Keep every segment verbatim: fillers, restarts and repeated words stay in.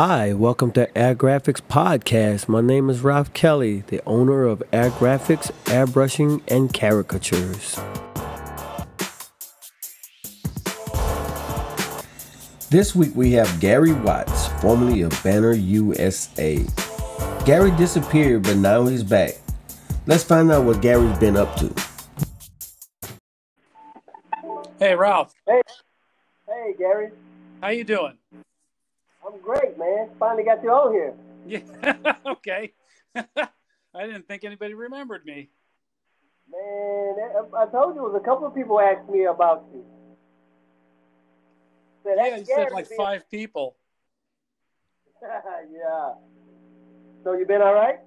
Hi, welcome to Air Graphics Podcast. My name is Ralph Kelly, the owner of Air Graphics Airbrushing and Caricatures. This week we have Gary Watts, formerly of Banner U S A. Gary disappeared, but now he's back. Let's find out what Gary's been up to. Hey, Ralph. Hey. Hey, Gary. How you doing? I'm great, man. Finally got you on here. Yeah. Okay. I didn't think anybody remembered me. Man, I told you it was a couple of people asked me about you. Said, hey, yeah, you Gary, said like five you... people. Yeah. So you been all right?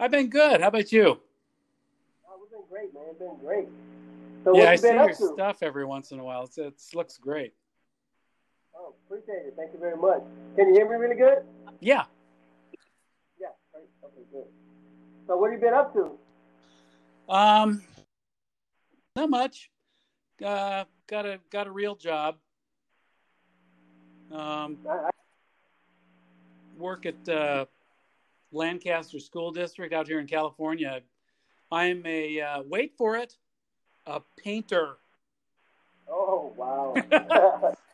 I've been good. How about you? I've been great, man. Been great. So yeah, what I see your to? stuff every once in a while. It's, it looks great. Oh, appreciate it. Thank you very much. Can you hear me really good? Yeah. Yeah. Great. Okay, good. So what have you been up to? Um, not much. Uh, got a got a real job. Um, I, I... work at uh, Lancaster school district out here in California. I am a uh, wait for it, a painter. Oh, wow.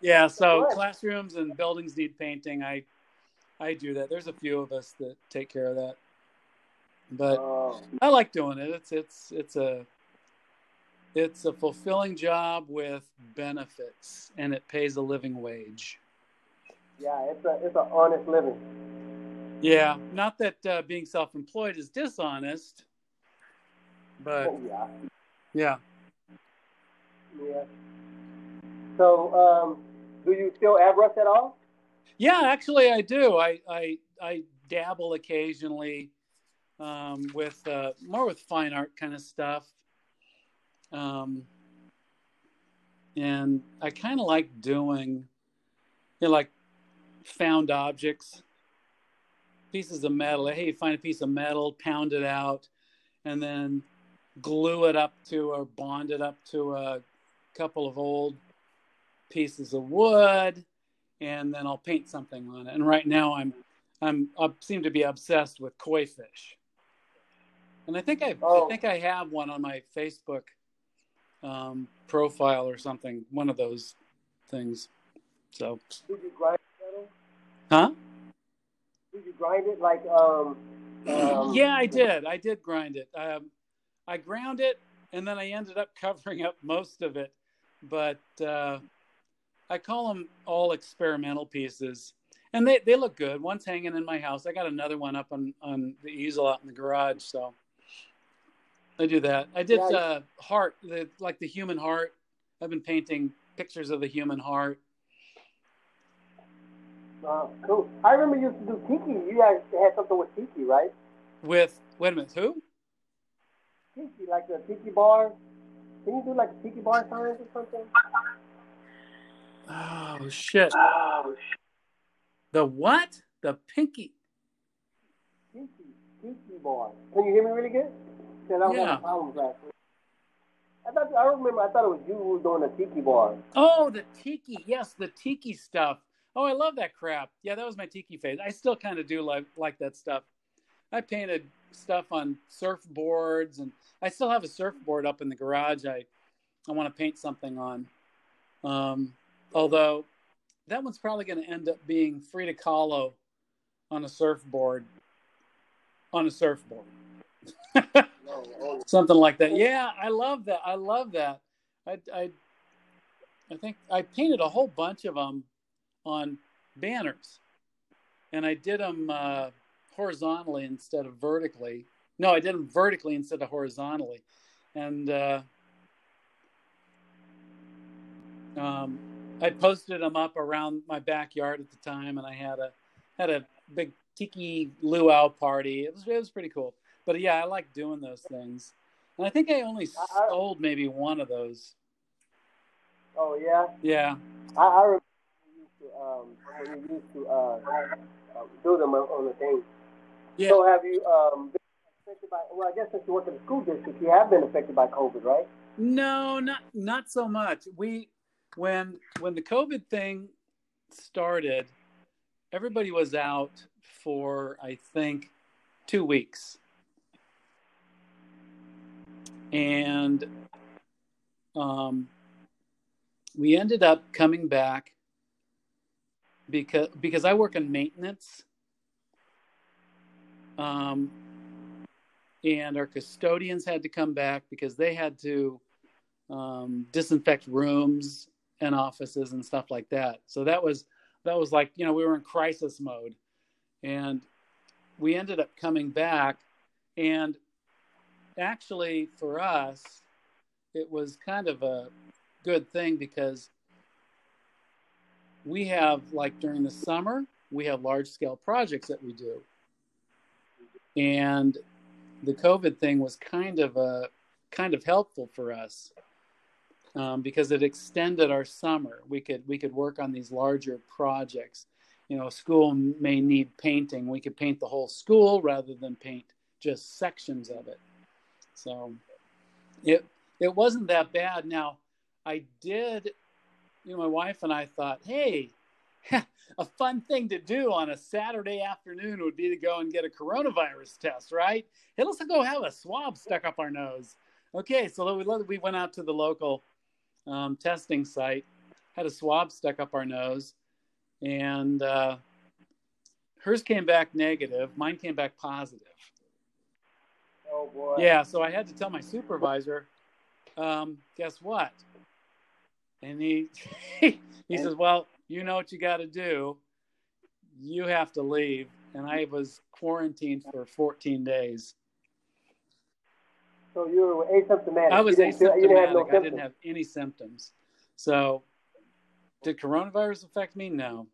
Yeah, so classrooms and buildings need painting. I I do that. There's a few of us that take care of that. But oh. I like doing it. It's it's it's a it's a fulfilling job with benefits, and it pays a living wage. Yeah, it's a it's an honest living. Yeah, not that uh, being self-employed is dishonest, but oh, yeah. Yeah. Yeah. So, um, do you still airbrush at all? Yeah, actually, I do. I I, I dabble occasionally um, with uh, more with fine art kind of stuff, um, and I kind of like doing, you know, like found objects, pieces of metal. Hey, you find a piece of metal, pound it out, and then glue it up to or bond it up to a couple of old pieces of wood, and then I'll paint something on it. And right now I'm I'm I seem to be obsessed with koi fish, and I think I oh. I think I have one on my Facebook um, profile or something, one of those things. So did you grind it? Huh? Did you grind it like um, um yeah I did I did grind it. um, I ground it, and then I ended up covering up most of it, but uh I call them all experimental pieces, and they, they look good. One's hanging in my house. I got another one up on, on the easel out in the garage, so I do that. I did yeah. uh, heart, the, like the human heart. I've been painting pictures of the human heart. Wow, cool. I remember you used to do Tiki. You guys had something with Tiki, right? With, wait a minute, who? Tiki, like the Tiki bar. Can you do like a Tiki bar science or something? Oh, shit. Oh, shit. The what? The pinky. Pinky. Pinky bar. Can you hear me really good? I was yeah. Problems last week. I, thought, I remember, I thought it was you who was doing the Tiki bar. Oh, the Tiki. Yes, the Tiki stuff. Oh, I love that crap. Yeah, that was my Tiki phase. I still kind of do like, like that stuff. I painted stuff on surfboards, and I still have a surfboard up in the garage I, I want to paint something on. Um, although that one's probably going to end up being Frida Kahlo on a surfboard, on a surfboard, something like that. Yeah. I love that. I love that. I, I, I think I painted a whole bunch of them on banners, and I did them, uh, horizontally instead of vertically. No, I did them vertically instead of horizontally. And, uh, Um, I posted them up around my backyard at the time, and I had a had a big tiki luau party. It was it was pretty cool. But yeah, I like doing those things, and I think I only I, sold maybe one of those. Oh yeah, yeah. I, I remember when you used to, um, when you used to uh, do them on the thing. Yeah. So have you um, been affected by? Well, I guess since you work in the school district, you have been affected by COVID, right? No, not not so much. We. When when the COVID thing started, everybody was out for, I think, two weeks. And um, we ended up coming back because because I work in maintenance. Um, and our custodians had to come back because they had to um, disinfect rooms and offices and stuff like that. So that was that was like, you know, we were in crisis mode, and we ended up coming back. And actually, for us, it was kind of a good thing because we have, like, during the summer, we have large-scale projects that we do. And the COVID thing was kind of a kind of helpful for us um, because it extended our summer. We could we could work on these larger projects. You know, a school may need painting. We could paint the whole school rather than paint just sections of it. So it it wasn't that bad. Now, I did, you know, my wife and I thought, hey, a fun thing to do on a Saturday afternoon would be to go and get a coronavirus test, right? Hey, let's go have a swab stuck up our nose. Okay, so we we went out to the local um, testing site, had a swab stuck up our nose, and uh, hers came back negative. Mine came back positive. Oh, boy. Yeah, so I had to tell my supervisor, um, guess what? And he he and- says, well, you know what you got to do. You have to leave. And I was quarantined for fourteen days. So you were asymptomatic. I was you asymptomatic. Didn't, you didn't have no I didn't have any symptoms. So did coronavirus affect me? No.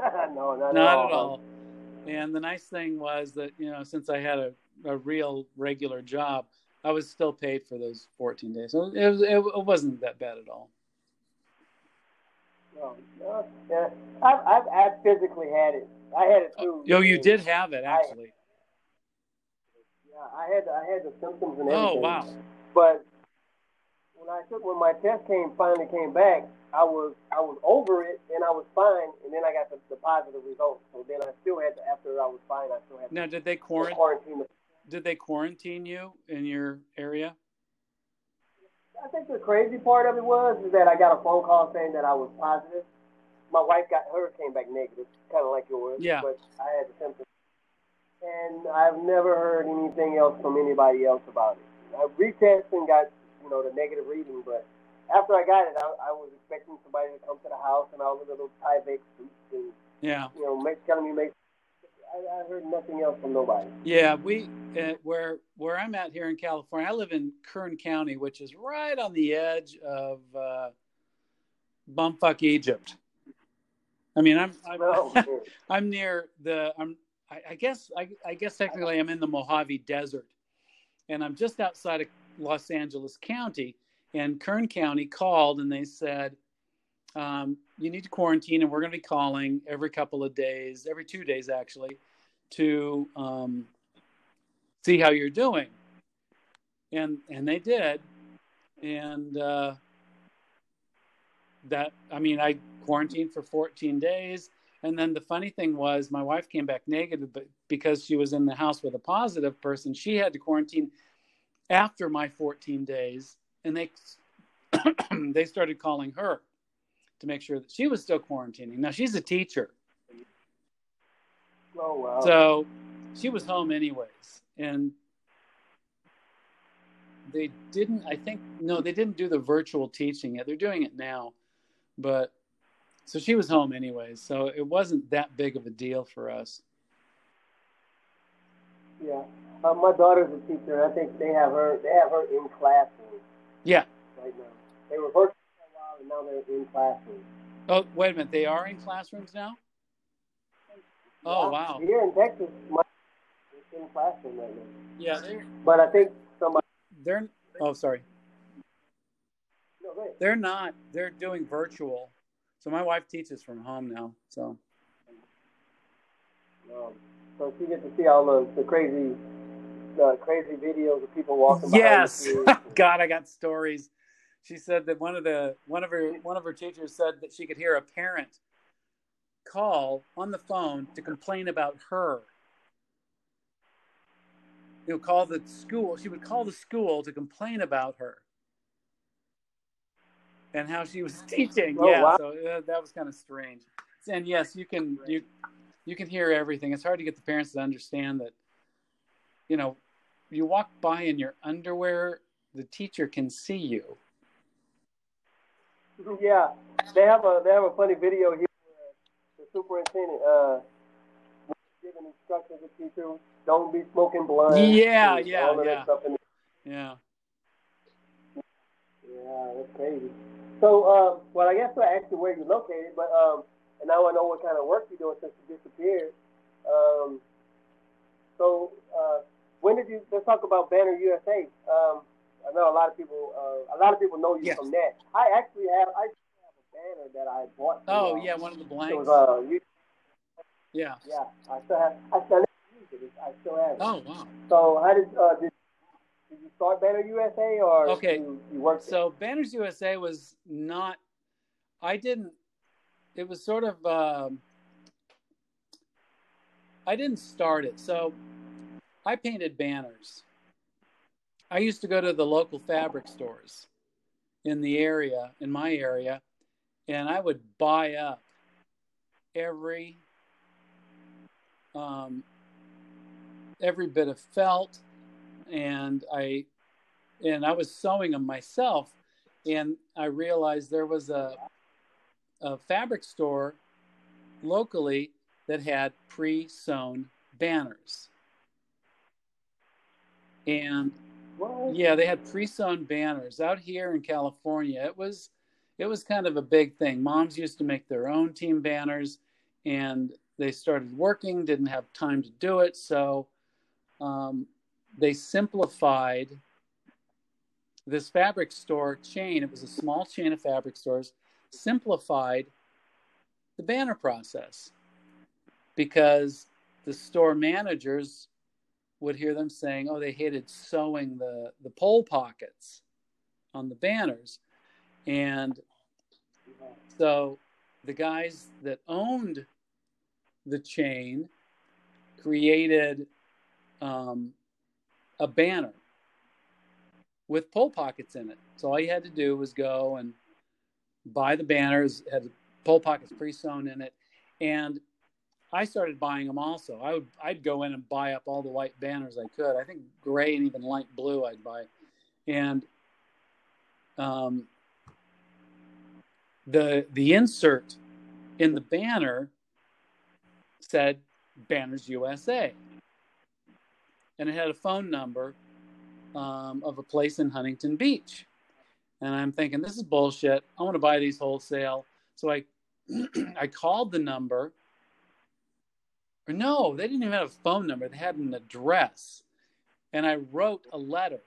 no, not, not at all. At all. And the nice thing was that, you know, since I had a, a real regular job, I was still paid for those fourteen days. So it, was, it, it wasn't that bad at all. No, no, yeah. I've, I've, I've physically had it. I had it too. Oh, you did have it, actually. I, yeah, I had, I had the symptoms and everything. Oh, wow. But when I took, when my test came, finally came back, I was I was over it, and I was fine, and then I got the, the positive result. So then I still had to, after I was fine, I still had now, to. Now, did they quarant- quarantine? Did they quarantine you in your area? I think the crazy part of it was is that I got a phone call saying that I was positive. My wife got her came back negative, kind of like yours. Yeah. But I had the symptoms, and I've never heard anything else from anybody else about it. I retested and got you know the negative reading, but after I got it, I, I was expecting somebody to come to the house and all the little Tyvek suits and yeah, you know, make, telling me make. I, I heard nothing else from nobody. Yeah, we uh, where where I'm at here in California. I live in Kern County, which is right on the edge of uh, bumfuck Egypt. I mean, I'm I'm, no. I'm near the I'm I, I guess I, I guess technically I'm in the Mojave Desert, and I'm just outside of Los Angeles County. And Kern County called and they said, um, you need to quarantine, and we're going to be calling every couple of days, every two days actually, to um, see how you're doing. And and they did. And uh, that, I mean, I quarantined for fourteen days. And then the funny thing was my wife came back negative, but because she was in the house with a positive person, she had to quarantine after my fourteen days. And they they started calling her to make sure that she was still quarantining. Now, she's a teacher. Oh, wow. So she was home anyways. And they didn't, I think, no, they didn't do the virtual teaching yet. They're doing it now. But so she was home anyways. So it wasn't that big of a deal for us. Yeah. Uh, my daughter's a teacher. I think they have her, they have her in class. Yeah. Right now. They were virtual for a while, and now they're in classrooms. Oh, wait a minute. They are in classrooms now? Oh, wow. Here in Texas, my in classroom right now. Yeah. But I think somebody... They're... Oh, sorry. No, wait. They're not. They're doing virtual. So my wife teaches from home now, so... Um, so she gets to see all the, the crazy... Uh, crazy videos of people walking by. Yes, God, I got stories. She said that one of the one of her one of her teachers said that she could hear a parent call on the phone to complain about her. You know, call the school. She would call the school to complain about her and how she was teaching. Oh, yeah, wow. So uh, that was kind of strange. And yes, you can you you can hear everything. It's hard to get the parents to understand that. You know, you walk by in your underwear, the teacher can see you. Yeah, they have a they have a funny video here. The superintendent uh, giving instructions to the teacher. Don't be smoking blunt. Yeah, yeah, yeah. Yeah. Yeah, that's crazy. So, uh, well, I guess I asked you where you're located, but um, and now I know what kind of work you're doing since you disappeared. Um, so, uh, when did you? Let's talk about Banner U S A. Um, I know a lot of people. Uh, a lot of people know you yes. from that. I actually have. I have a banner that I bought. Oh yeah, one of the blanks. It was, uh, you, yeah. Yeah, I still have. I still. I still have it. Oh, wow. So how did, uh, did, did you start Banner U S A or okay. you, you worked so it? Banners U S A was not, I didn't, it was sort of, um, I didn't start it. So I painted banners. I used to go to the local fabric stores in the area, in my area, and I would buy up every, um, every bit of felt, and I and I was sewing them myself, and I realized there was a a fabric store locally that had pre-sewn banners. And what? Yeah, they had pre-sewn banners out here in California. It was it was kind of a big thing. Moms used to make their own team banners, and they started working, didn't have time to do it, so Um, they simplified this fabric store chain. It was a small chain of fabric stores, simplified the banner process because the store managers would hear them saying, oh, they hated sewing the, the pole pockets on the banners. And so the guys that owned the chain created Um, a banner with pole pockets in it. So all you had to do was go and buy the banners, had the pole pockets pre-sewn in it. And I started buying them also. I would, I'd go in and buy up all the white banners I could. I think gray and even light blue I'd buy. And um, the the insert in the banner said Banners U S A. And it had a phone number um, of a place in Huntington Beach. And I'm thinking, this is bullshit. I want to buy these wholesale. So I I called the number. Or no, they didn't even have a phone number. They had an address. And I wrote a letter.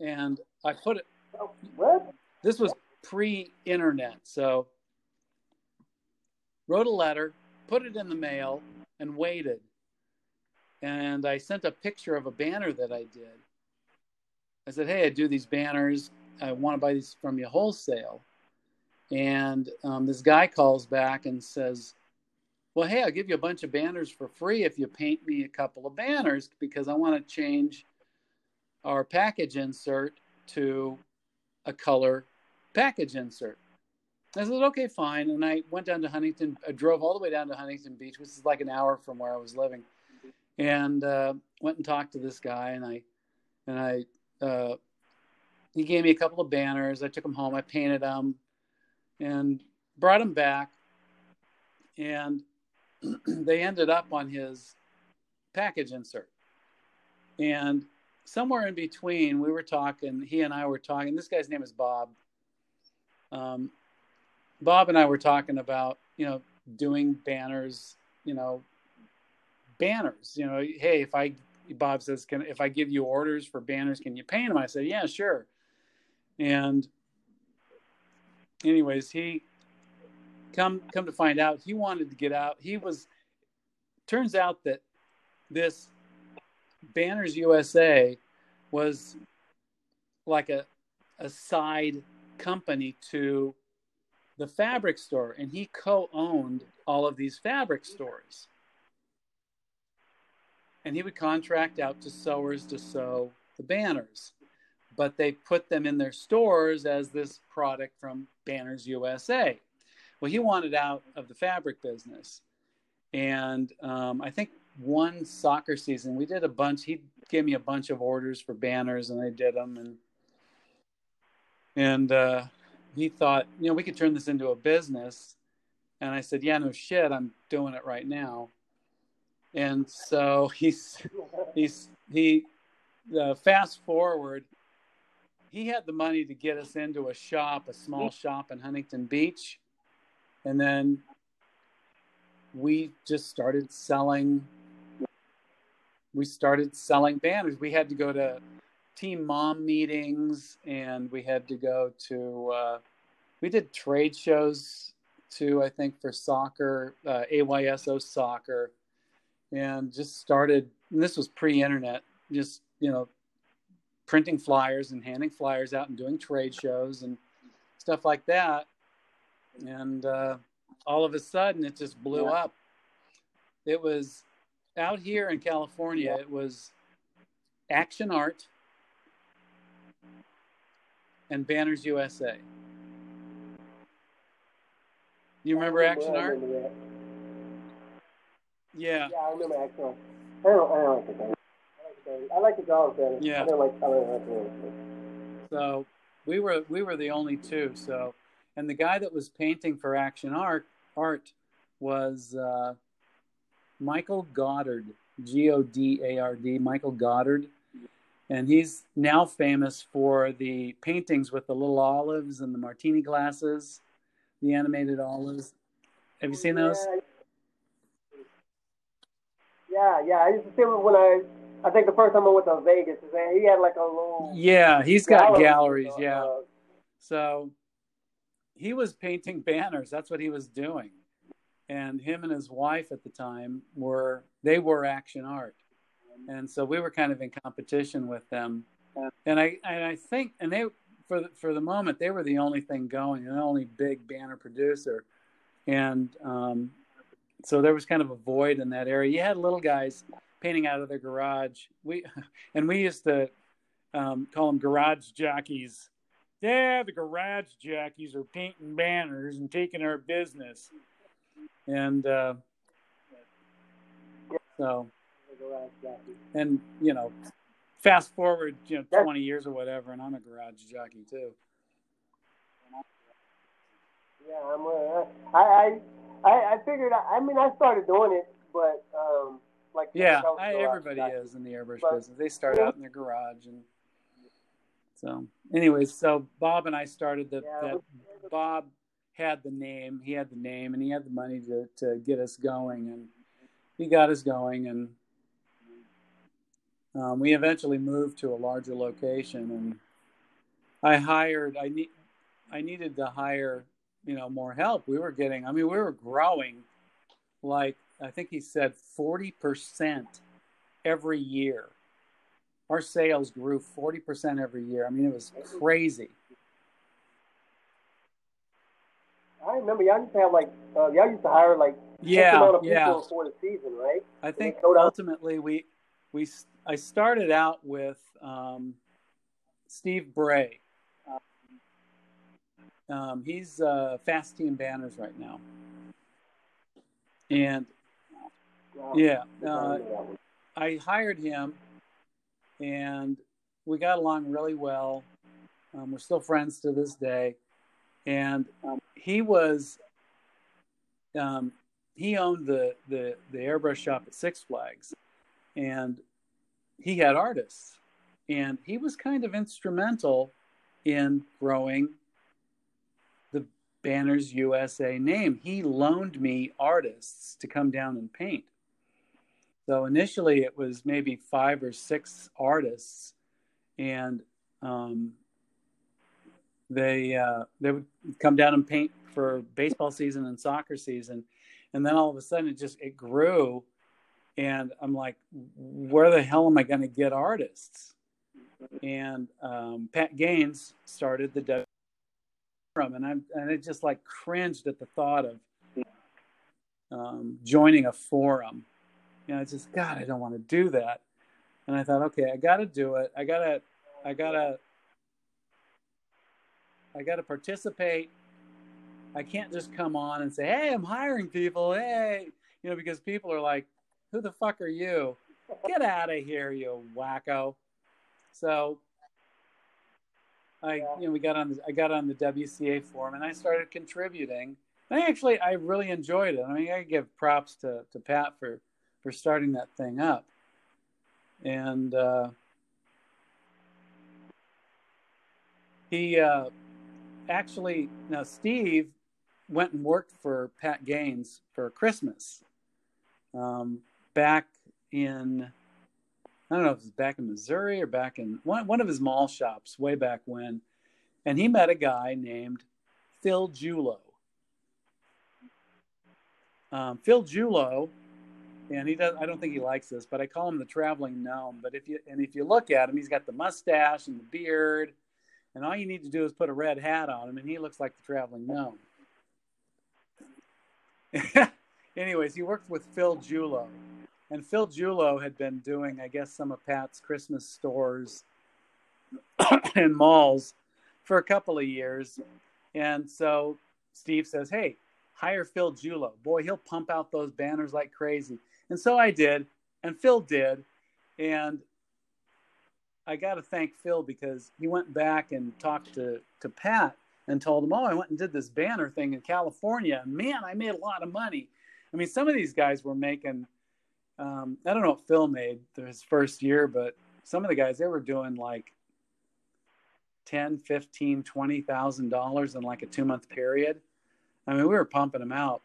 And I put it... What? This was pre-internet. So wrote a letter, put it in the mail, and waited. And I sent a picture of a banner that I did. I said, hey, I do these banners. I want to buy these from you wholesale. And um, this guy calls back and says, well, hey, I'll give you a bunch of banners for free if you paint me a couple of banners because I want to change our package insert to a color package insert. I said, okay, fine. And I went down to Huntington. I drove all the way down to Huntington Beach, which is like an hour from where I was living. And uh, went and talked to this guy, and I, and I, uh, he gave me a couple of banners. I took them home, I painted them, and brought them back. And they ended up on his package insert. And somewhere in between, we were talking. He and I were talking. This guy's name is Bob. Um, Bob and I were talking about, you know, doing banners, you know. Banners, you know, hey, if I, Bob says, can if I give you orders for banners, can you paint them? I said, yeah, sure. And anyways, he come come to find out, he wanted to get out. He was, turns out that this Banners U S A was like a a side company to the fabric store, and he co-owned all of these fabric stories. And he would contract out to sewers to sew the banners, but they put them in their stores as this product from Banners U S A. Well, he wanted out of the fabric business. And um, I think one soccer season, we did a bunch, he gave me a bunch of orders for banners and I did them. And, and uh, he thought, you know, we could turn this into a business. And I said, yeah, no shit, I'm doing it right now. And so he's, he's, he, uh, fast forward, he had the money to get us into a shop, a small shop in Huntington Beach. And then we just started selling, we started selling banners. We had to go to team mom meetings and we had to go to, uh, we did trade shows too, I think for soccer, uh, A Y S O soccer. And just started, and this was pre-internet, just, you know, printing flyers and handing flyers out and doing trade shows and stuff like that. And uh, all of a sudden, it just blew yeah. up. It was out here in California, yeah. it was Action Art and Banners U S A. You remember Action Art? Remember yeah. Yeah, I remember Action Art. I don't, I don't like it. I like the drawings better. Yeah. I don't like color. So we were we were the only two. So, and the guy that was painting for Action Art Art was uh, Michael Goddard, G O D A R D, Michael Goddard, and he's now famous for the paintings with the little olives and the martini glasses, the animated olives. Have you seen those? Yeah, yeah. I used to see them when I. I think the first time I went to Vegas, he had like a little... Yeah, he's got galleries, yeah. So he was painting banners. That's what he was doing. And him and his wife at the time were, they were Action Art. And so we were kind of in competition with them. And I and I think, and they, for the, for the moment, they were the only thing going, the only big banner producer. And um, so there was kind of a void in that area. You had little guys painting out of their garage. We and we used to um, call them garage jockeys. Yeah, the garage jockeys are painting banners and taking our business. And uh, so, and you know, fast forward, you know, twenty years or whatever, and I'm a garage jockey too. Yeah, I'm. Uh, I, I I figured. I mean, I started doing it, but. Um, Like yeah, I, everybody is in the airbrush but, business. They start yeah. out in their garage, and so, anyways, so Bob and I started the. Yeah, that Bob had the name. He had the name, and he had the money to to get us going, and he got us going, and um, we eventually moved to a larger location. And I hired. I need. I needed to hire, you know, more help. We were getting. I mean, we were growing, like. I think he said forty percent every year. Our sales grew forty percent every year. I mean, it was crazy. I remember y'all used to have like, uh, y'all used to hire like yeah, amount of yeah. people for the season, right? I and think ultimately we, we, I started out with um, Steve Bray. Um, he's uh, Fast Team Banners right now. And Yeah, uh, I hired him, and we got along really well. Um, we're still friends to this day. And um, he was, um, he owned the, the, the airbrush shop at Six Flags, and he had artists. And he was kind of instrumental in growing the Banners U S A name. He loaned me artists to come down and paint. So initially it was maybe five or six artists, and um, they uh, they would come down and paint for baseball season and soccer season. And then all of a sudden it just, it grew. And I'm like, where the hell am I going to get artists? And um, Pat Gaines started the W C A and, and I just like cringed at the thought of um, joining a forum. You know, it's just, God, I don't want to do that. And I thought, okay, I got to do it. I got to, I got to, I got to participate. I can't just come on and say, hey, I'm hiring people. Hey, you know, because people are like, who the fuck are you? Get out of here, you wacko. So I, yeah. you know, we got on, the, I got on the W C A forum and I started contributing. And I actually, I really enjoyed it. I mean, I give props to, to Pat for, for starting that thing up. And, uh, he, uh, actually, now Steve went and worked for Pat Gaines for Christmas, um, back in, I don't know if it was back in Missouri or back in one, one of his mall shops way back when. And he met a guy named Phil Giullo. Um, Phil Giullo, and he does, I don't think he likes this, but I call him the traveling gnome. But if you, and if you look at him, he's got the mustache and the beard, and all you need to do is put a red hat on him, and he looks like the traveling gnome. Anyways, he worked with Phil Giullo. And Phil Giullo had been doing, I guess, some of Pat's Christmas stores and malls for a couple of years. And so Steve says, hey, hire Phil Giullo. Boy, he'll pump out those banners like crazy. And so I did, and Phil did. And I got to thank Phil because he went back and talked to, to Pat and told him, oh, I went and did this banner thing in California. Man, I made a lot of money. I mean, some of these guys were making... Um, I don't know what Phil made his first year, but some of the guys, they were doing like ten, fifteen, twenty thousand dollars in like a two month period. I mean, we were pumping them out.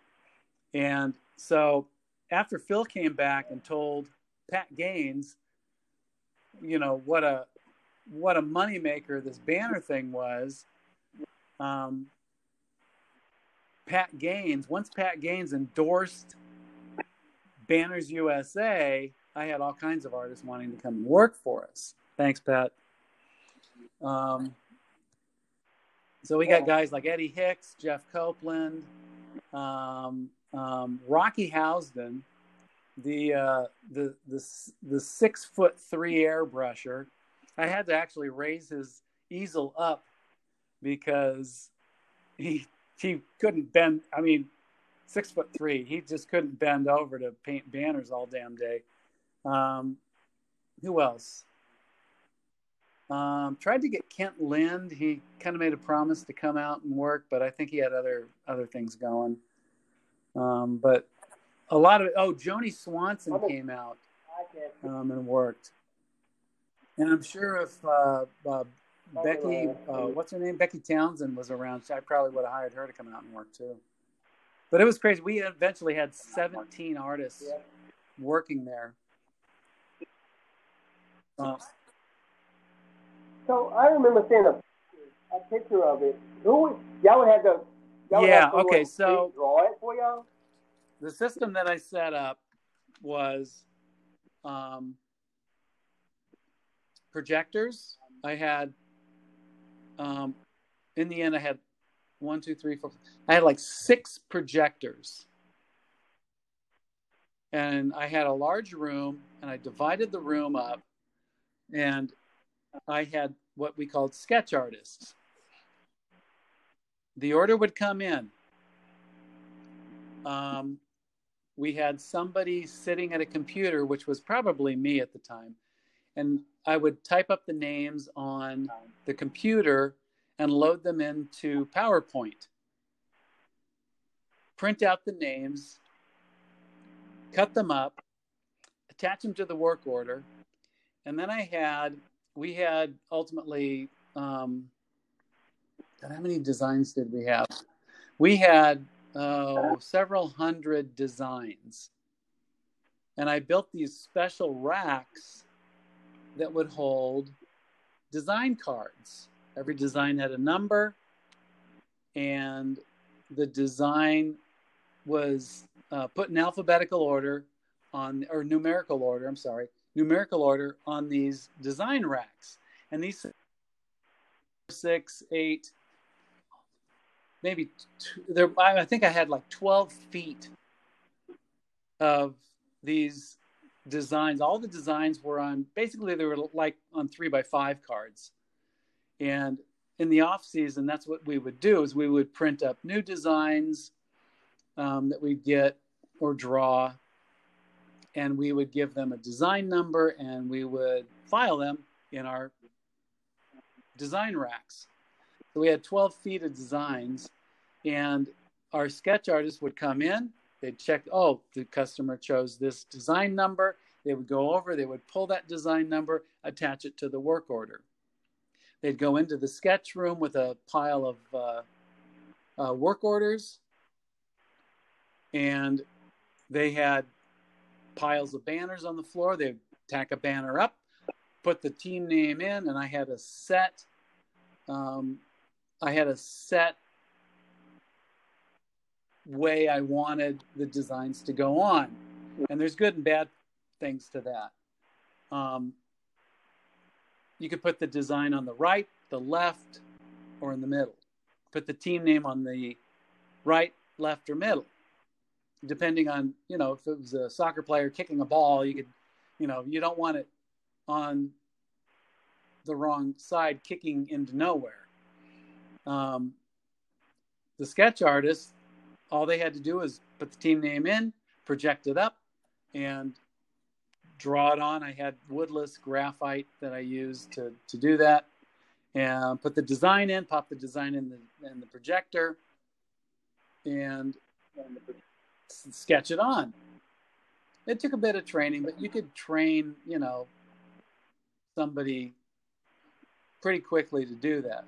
And so after Phil came back and told Pat Gaines, you know, what a, what a moneymaker this banner thing was, um, Pat Gaines, once Pat Gaines endorsed Banners U S A, I had all kinds of artists wanting to come work for us. Thanks, Pat. Um, so we got guys like Eddie Hicks, Jeff Copeland, um, um, Rocky Housden, the, uh, the the the six foot three airbrusher. I had to actually raise his easel up because he he couldn't bend. I mean. Six foot three. He just couldn't bend over to paint banners all damn day. Um, who else? Um, tried to get Kent Lind. He kind of made a promise to come out and work, but I think he had other other things going. Um, but a lot of oh, Joni Swanson came out um, and worked. And I'm sure if uh, uh, Becky, uh, what's her name, Becky Townsend was around, I probably would have hired her to come out and work too. But it was crazy. We eventually had seventeen artists working there. Um, so I remember seeing a, a picture of it. Who y'all would have to? Y'all yeah. Have to okay. So draw it for y'all. The system that I set up was um, projectors. I had um, in the end, I had. One, two, three, four. I had like six projectors. And I had a large room, and I divided the room up. And I had what we called sketch artists. The order would come in. Um, we had somebody sitting at a computer, which was probably me at the time. And I would type up the names on the computer and load them into PowerPoint, print out the names, cut them up, attach them to the work order. And then I had, we had ultimately, um, God, how many designs did we have? We had uh, several hundred designs. And I built these special racks that would hold design cards. Every design had a number, and the design was uh, put in alphabetical order on, or numerical order, I'm sorry, numerical order on these design racks. And these six, eight, maybe, two, there, I think I had like twelve feet of these designs. All the designs were on, basically they were like on three by five cards. And in the off season, that's what we would do, is we would print up new designs um, that we'd get or draw, and we would give them a design number and we would file them in our design racks. So we had twelve feet of designs, and our sketch artists would come in, they'd check, oh, the customer chose this design number. They would go over, they would pull that design number, attach it to the work order. They'd go into the sketch room with a pile of uh, uh, work orders, and they had piles of banners on the floor. They'd tack a banner up, put the team name in, and I had a set, um, I had a set way I wanted the designs to go on. And there's good and bad things to that. Um, you could put the design on the right, the left, or in the middle. Put the team name on the right, left, or middle. Depending on, you know, if it was a soccer player kicking a ball, you could, you know, you don't want it on the wrong side kicking into nowhere. Um, the sketch artists, all they had to do was put the team name in, project it up, and draw it on. I had woodless graphite that I used to, to do that, and put the design in, pop the design in the, in the projector, and, and the, sketch it on. It took a bit of training, but you could train, you know, somebody pretty quickly to do that.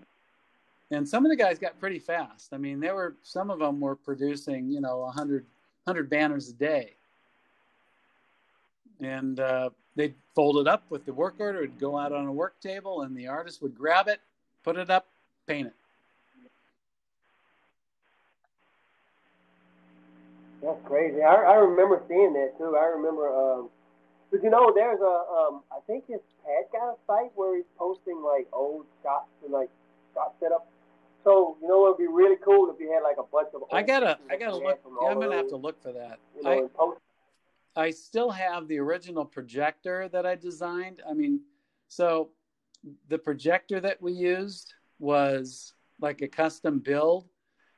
And some of the guys got pretty fast. I mean, there were, some of them were producing, you know, one hundred banners a day. And uh, they'd fold it up with the work order, it'd go out on a work table, and the artist would grab it, put it up, paint it. That's crazy. I, I remember seeing that too. I remember, um, but you know, there's a, um, I think it's Pat got a site where he's posting like old shots and like shot setup. So you know, it'd be really cool if you had like a bunch of. Old I gotta, I gotta look. Yeah, I'm gonna have to look for that. You know, I, and post. I still have the original projector that I designed. I mean, so the projector that we used was like a custom build,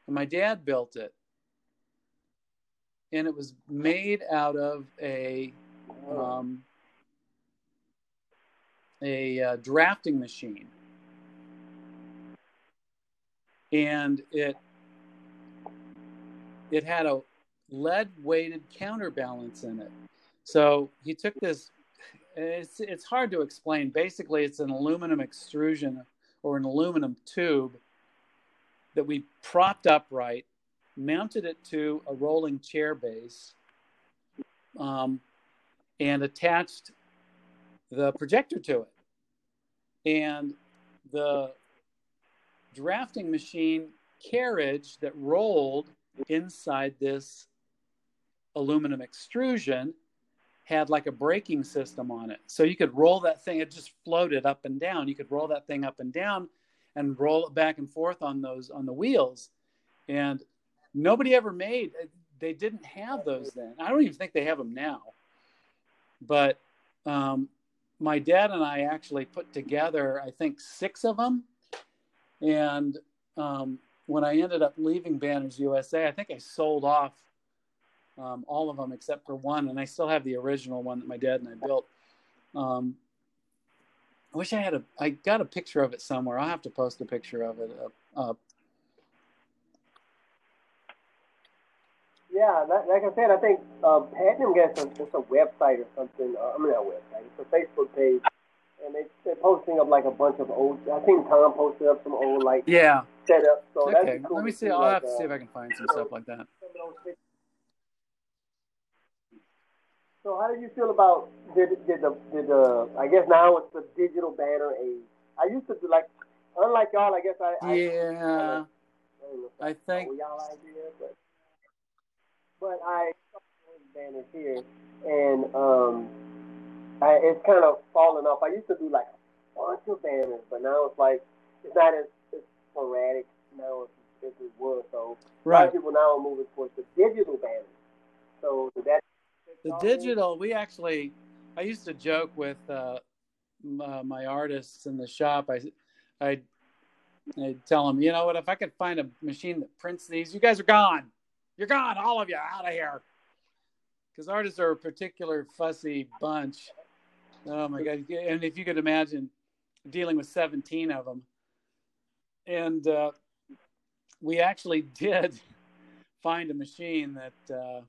and my dad built it. And it was made out of a um, a uh, drafting machine, and it it had a lead weighted counterbalance in it. So he took this. It's it's hard to explain. Basically, it's an aluminum extrusion or an aluminum tube that we propped upright, mounted it to a rolling chair base, um, and attached the projector to it. And the drafting machine carriage that rolled inside this aluminum extrusion had like a braking system on it. So you could roll that thing, it just floated up and down. You could roll that thing up and down and roll it back and forth on those, on the wheels. And nobody ever made, they didn't have those then. I don't even think they have them now. But um, my dad and I actually put together, I think, six of them. And um, when I ended up leaving Banners U S A, I think I sold off um, all of them except for one. And I still have the original one that my dad and I built. Um, I wish I had a, I got a picture of it somewhere. I'll have to post a picture of it up. up. Yeah, like I said, I think um, Patton gets a, it's a website or something. Uh, I mean, not a website. It's a Facebook page, and they, they're posting up like a bunch of old. I think Tom posted up some old like yeah setup. So okay, that'd be cool. Let me see. I'll like, have to uh, see if I can find some stuff like that. So, how do you feel about did did the did the? I guess now it's the digital banner age. I used to do like, unlike y'all, I guess I yeah. I, I, I think. Y'all idea, but. But I banners here, and um, I, it's kind of fallen off. I used to do like a bunch of banners, but now it's like it's not as, as sporadic now as it was. So right. A lot of people now are moving towards the digital banners. So that The digital, we actually, I used to joke with uh, my, my artists in the shop. I, I, I'd tell them, you know what, if I could find a machine that prints these, you guys are gone. You're gone, all of you, out of here. Because artists are a particular fussy bunch. Oh, my God. And if you could imagine dealing with seventeen of them. And uh, we actually did find a machine that uh,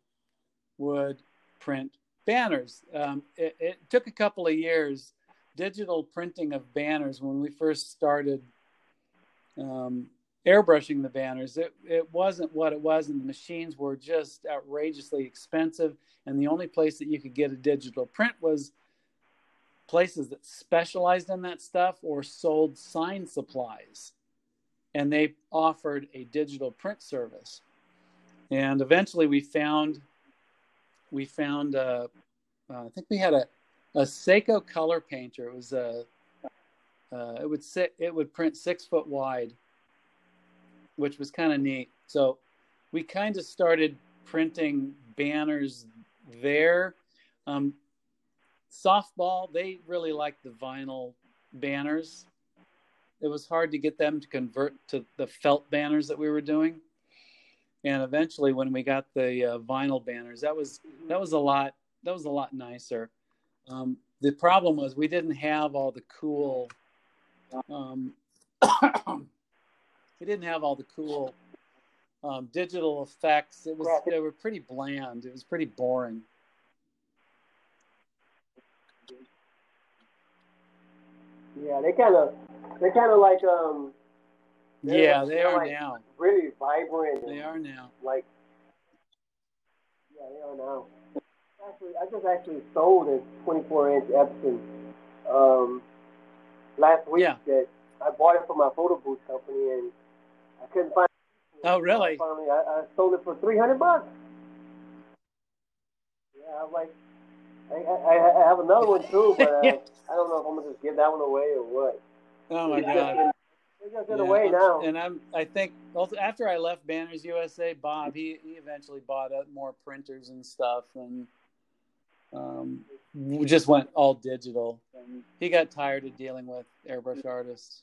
would print banners. Um, it, it took a couple of years. Digital printing of banners, when we first started um, airbrushing the banners, it, it wasn't what it was, and the machines were just outrageously expensive. And the only place that you could get a digital print was places that specialized in that stuff or sold sign supplies. And they offered a digital print service. And eventually we found, we found, uh, uh, I think we had a, a Seiko color painter. It was a, uh, it would sit, it would print six foot wide, which was kind of neat. So we kind of started printing banners there. Um, softball, they really liked the vinyl banners. It was hard to get them to convert to the felt banners that we were doing. And eventually when we got the uh, vinyl banners, that was, that was a lot, that was a lot nicer. Um, the problem was we didn't have all the cool, um, we didn't have all the cool um, digital effects. It was, they were pretty bland. It was pretty boring. Yeah, they kind of, they kind of like, um, yeah, like, they are like now. Really vibrant. They are now. Like, yeah, they are now. Actually, I just actually sold a twenty-four inch Epson um, last week. Yeah. That I bought it from my photo booth company, and I couldn't find it. Oh, really? So finally, I, I sold it for three hundred bucks. Yeah, I was like, I, I, I have another one too, but uh, I don't know if I'm gonna just give that one away or what. Oh my it's God! Just, it's just yeah, away now. And I'm, I think also after I left Banners U S A, Bob he, he eventually bought up more printers and stuff, and um, we just went all digital. He got tired of dealing with airbrush artists.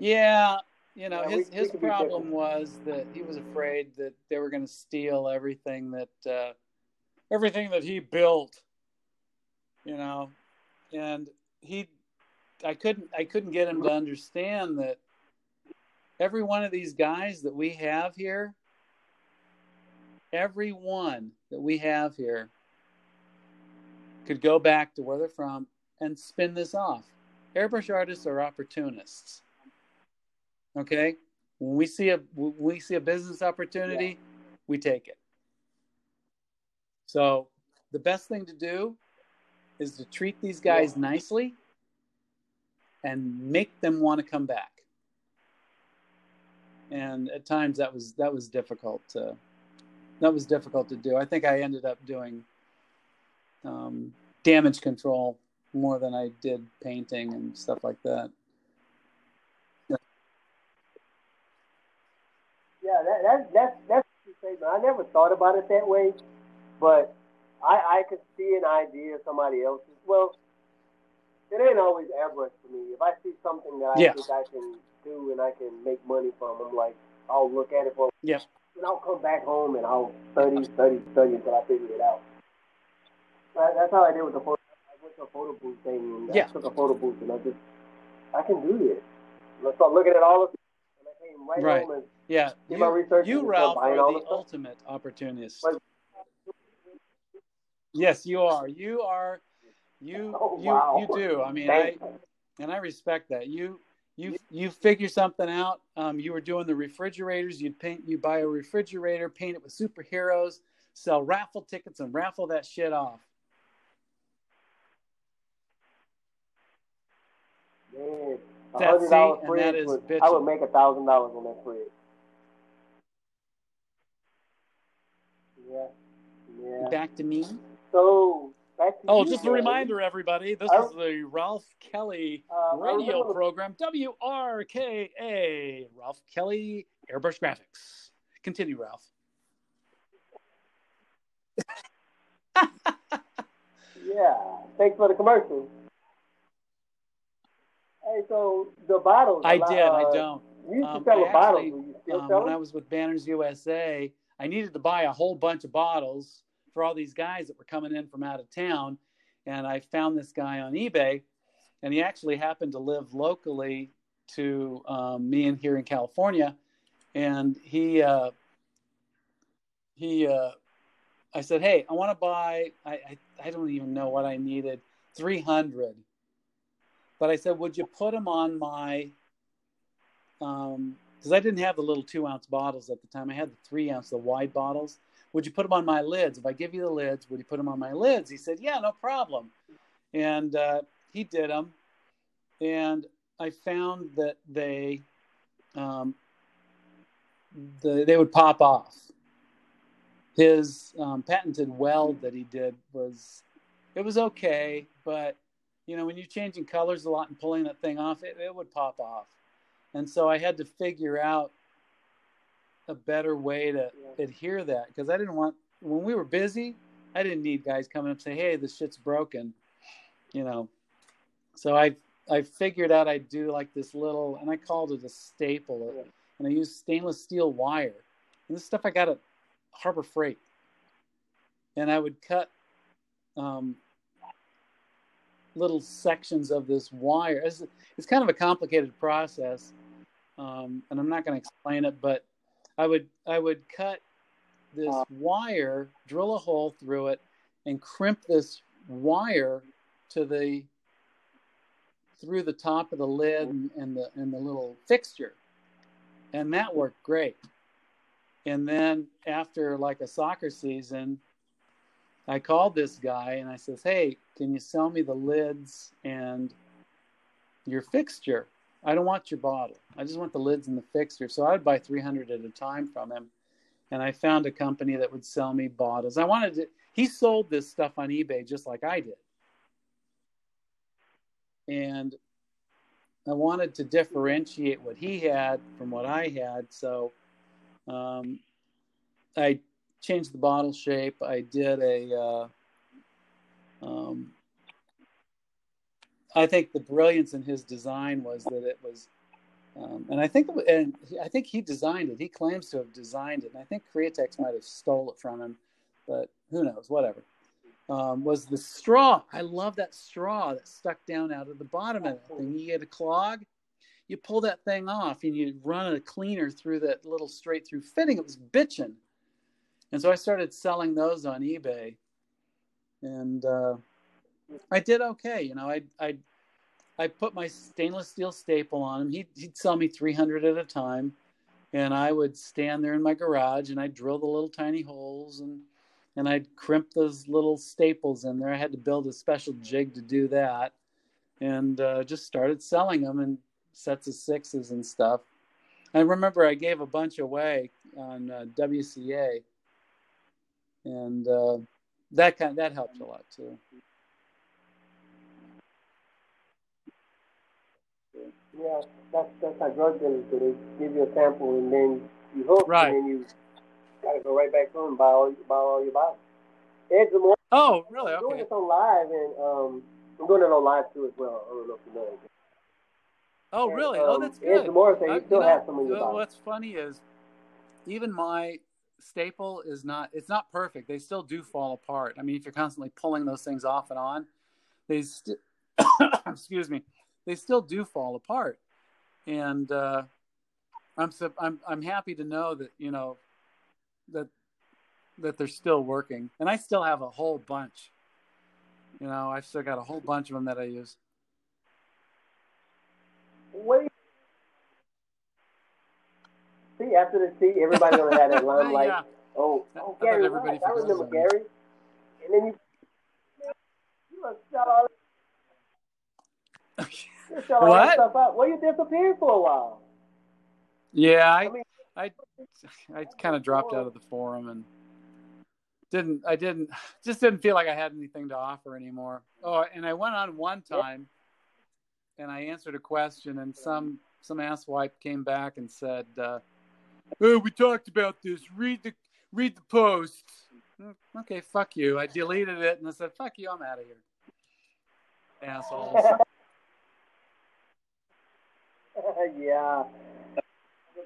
Yeah, you know yeah, his we, his we problem was that he was afraid that they were going to steal everything that. Uh, Everything that he built, you know, and he, I couldn't, I couldn't get him to understand that every one of these guys that we have here, every one that we have here could go back to where they're from and spin this off. Airbrush artists are opportunists. Okay. When we see a, when we see a business opportunity, yeah. we take it. So the best thing to do is to treat these guys yeah. nicely and make them want to come back. And at times that was that was difficult to that was difficult to do. I think I ended up doing um, damage control more than I did painting and stuff like that. Yeah, yeah that, that that that's the statement. I never thought about it that way. But I, I could see an idea of somebody else's. Well, it ain't always airbrush for me. If I see something that I yeah. think I can do and I can make money from, I'm like, I'll look at it for a yeah. and I'll come back home and I'll study, study, study until I figure it out. But that's how I did with the photo. I went to a photo booth thing and yeah. I took a photo booth and I just, I can do this. And I started looking at all of it and I came right, right. home and yeah. did you, my research. You, Ralph, are the, the ultimate opportunist. But, yes, you are. You are. You oh, you wow. you do. I mean, I, and I respect that. You you you figure something out. Um, you were doing the refrigerators. You paint. You buy a refrigerator, paint it with superheroes, sell raffle tickets, and raffle that shit off. Man, that's it. And that is bitching. I would make a thousand dollars on that fridge. Yeah. Yeah. Back to me. So, back to oh, you, just a reminder, everybody. This I, is the Ralph Kelly uh, radio program, W R K A, Ralph Kelly Airbrush Graphics. Continue, Ralph. Yeah, thanks for the commercial. Hey, so the bottles. I lot, did. Uh, I don't. You used to um, sell I a actually, bottle. You still um, sell when I was with Banners U S A, I needed to buy a whole bunch of bottles for all these guys that were coming in from out of town, and I found this guy on eBay, and he actually happened to live locally to um, me in here in California, and he uh, he. Uh, I said, hey, I want to buy, I, I I don't even know what I needed, three hundred. But I said, would you put them on my, um, because I didn't have the little two ounce bottles at the time. I had the three ounce, the wide bottles. Would you put them on my lids? If I give you the lids, would you put them on my lids? He said, yeah, no problem. And uh, he did them. And I found that they, um, the, they would pop off. His um, patented weld that he did was, it was okay, but, you know, when you're changing colors a lot and pulling that thing off, it, it would pop off. And so I had to figure out a better way to yeah. adhere that, because I didn't want, when we were busy, I didn't need guys coming up and say, hey, this shit's broken, you know. So I I figured out I'd do like this little, and I called it a stapler, yeah. and I used stainless steel wire. And this stuff I got at Harbor Freight, and I would cut um, little sections of this wire. It's, it's kind of a complicated process, um, and I'm not going to explain it. But I would I would cut this wire, drill a hole through it, and crimp this wire to the through the top of the lid and, and the and the little fixture, and that worked great. And then after like a soccer season, I called this guy and I says, hey, can you sell me the lids and your fixture? I don't want your bottle. I just want the lids and the fixture. So I would buy three hundred at a time from him. And I found a company that would sell me bottles. I wanted to, he sold this stuff on eBay just like I did. And I wanted to differentiate what he had from what I had. So Um, I changed the bottle shape. I did a, uh, um, I think the brilliance in his design was that it was, um, and I think, and I think he designed it. He claims to have designed it. And I think Createx might've stole it from him, but who knows, whatever, um, was the straw. I love that straw that stuck down out of the bottom of that thing. You get a clog. You pull that thing off and you run a cleaner through that little straight through fitting. It was bitching. And so I started selling those on eBay, and uh, I did okay. You know, I, I, I put my stainless steel staple on him. He'd, he'd sell me three hundred at a time, and I would stand there in my garage and I'd drill the little tiny holes and, and I'd crimp those little staples in there. I had to build a special jig to do that, and uh, just started selling them and sets of sixes and stuff. I remember I gave a bunch away on uh, W C A, and uh, that kind of, that helped a lot too. Yeah, that's that's how drug dealers do. They give you a sample and then you hook, right. and then you gotta go right back home and buy all buy all your bottles. Ed's the morning. Oh, really? Okay. I'm doing this on live, and um, I'm doing it on live too as well. I don't know if you know anything. Oh, and, really? Um, oh, that's good. More, so you I, still you know, have some of your well, what's funny is even my staple is not, it's not perfect. They still do fall apart. I mean, if you're constantly pulling those things off and on, they still, excuse me, they still do fall apart. And uh, I'm, I'm, I'm happy to know that, you know, that, that they're still working. And I still have a whole bunch, you know, I've still got a whole bunch of them that I use. Wait. See, after the tea, everybody gonna have that line like, yeah. "Oh, oh I Gary, everybody I remember that. Gary." And then you, you must shut all that, you shut all what? that stuff out. Well, you disappeared for a while. Yeah, I, I, mean, I, I kind of dropped out of the forum and didn't. I didn't just didn't feel like I had anything to offer anymore. Oh, and I went on one time. Yeah. And I answered a question, and some some asswipe came back and said, uh, "Oh, we talked about this. Read the read the post." okay, fuck you. I deleted it and I said, fuck you, I'm out of here. Assholes. Yeah. A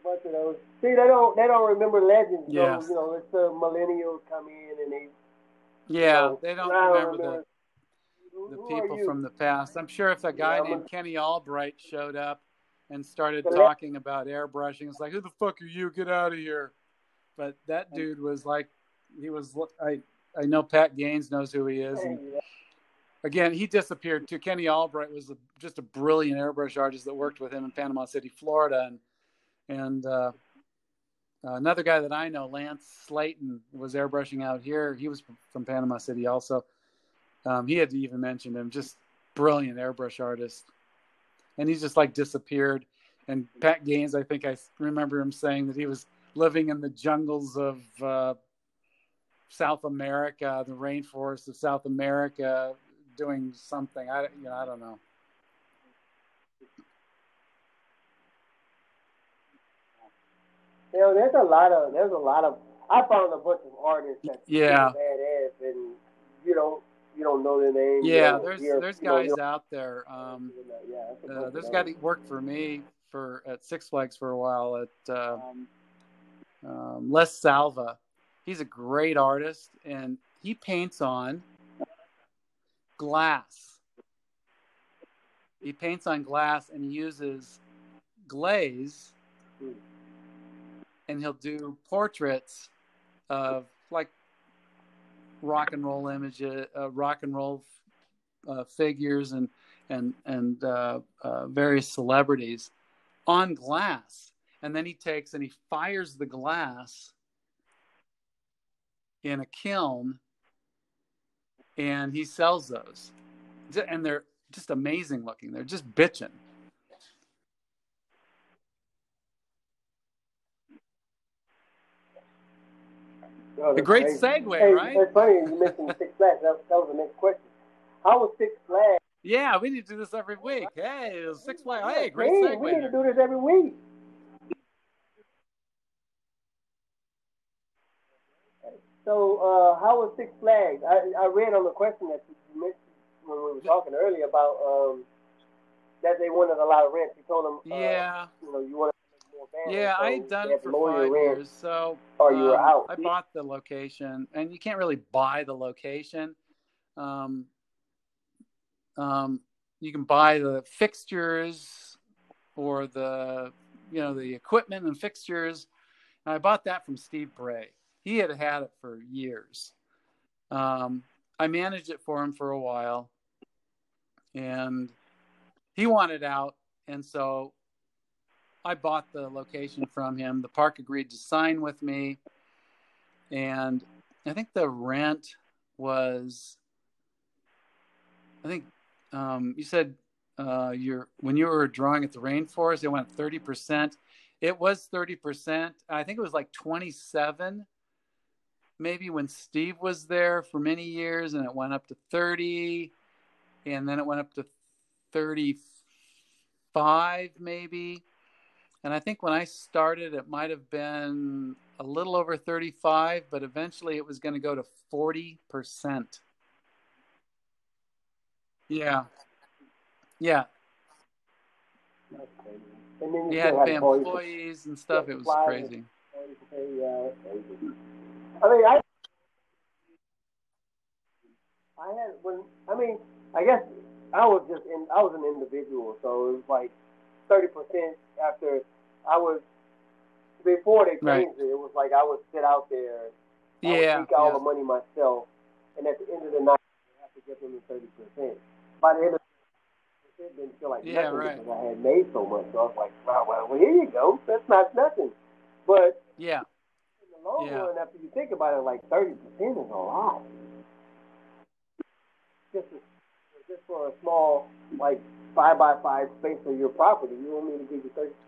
bunch of those. See, they don't they don't remember legends. Yes. So, you know, it's the millennials come in and they Yeah, you know, they don't remember, remember the, the people from the past. I'm sure if a guy yeah, named a... Kenny Albright showed up and started the talking le- about airbrushing, it's like, who the fuck are you? Get out of here. But that dude was like, he was, I, I know Pat Gaines knows who he is. And again, he disappeared too. Kenny Albright was a, just a brilliant airbrush artist that worked with him in Panama City, Florida. And, and uh, another guy that I know, Lance Slayton, was airbrushing out here. He was from Panama City also. Um, he had even mentioned him, just brilliant airbrush artist. And he just like disappeared. And Pat Gaines, I think I remember him saying that he was living in the jungles of uh, South America, the rainforest of South America, doing something. I, you know, I don't know. You know, there's a lot of, there's a lot of, I found a bunch of artists that yeah. badass and you don't, you don't know their name. Yeah, there's hear, there's guys know, out there. Um, yeah, uh, there's a guy that worked for me for at Six Flags for a while at uh, um, Les Salva. He's a great artist, and he paints on glass. He paints on glass and uses glaze, and he'll do portraits of like rock and roll images, uh, rock and roll uh, figures, and and and uh, uh, various celebrities on glass. And then he takes and he fires the glass in a kiln, and he sells those. And they're just amazing looking. They're just bitching. Oh, a great crazy. segue, hey, right? It's funny you mentioned Six Flags. That, that was the next question. How was Six Flags? Yeah, we need to do this every week. Hey, Six Flags. Hey, great hey, segue. We need to do this every week. So, uh, how was Six Flags? I, I read on the question that you mentioned when we were talking earlier about um, that they wanted a lot of rent. You told them, uh, yeah, you know, you want. Yeah, I had done it for five years, so um, I bought the location, and you can't really buy the location. Um, um, you can buy the fixtures or the, you know, the equipment and fixtures. And I bought that from Steve Bray. He had had it for years. Um, I managed it for him for a while, and he wanted out, and so I bought the location from him. The park agreed to sign with me. And I think the rent was, I think um, you said uh, you're, when you were drawing at the rainforest, it went thirty percent. It was thirty percent. I think it was like twenty-seven, maybe, when Steve was there for many years, and it went up to thirty, and then it went up to thirty-five, maybe. And I think when I started, it might have been a little over thirty-five, but eventually it was going to go to forty percent. Yeah. Yeah. And then you had to pay employees and stuff. It was crazy. I mean, I, I had, when, I mean, I guess I was just in, I was an individual. So it was like thirty percent after. I was, before they changed right. it, it was like I would sit out there, I yeah, would take all yeah. the money myself, and at the end of the night, I have to give them the thirty percent. By the end of the night, it didn't feel like yeah, nothing right. because I had made so much. So I was like, wow, well, well, here you go. That's not nothing. But yeah. in the long yeah. run, after you think about it, like thirty percent is a lot. Just, a, just for a small, like, five by five space of your property, you don't need to give you thirty percent.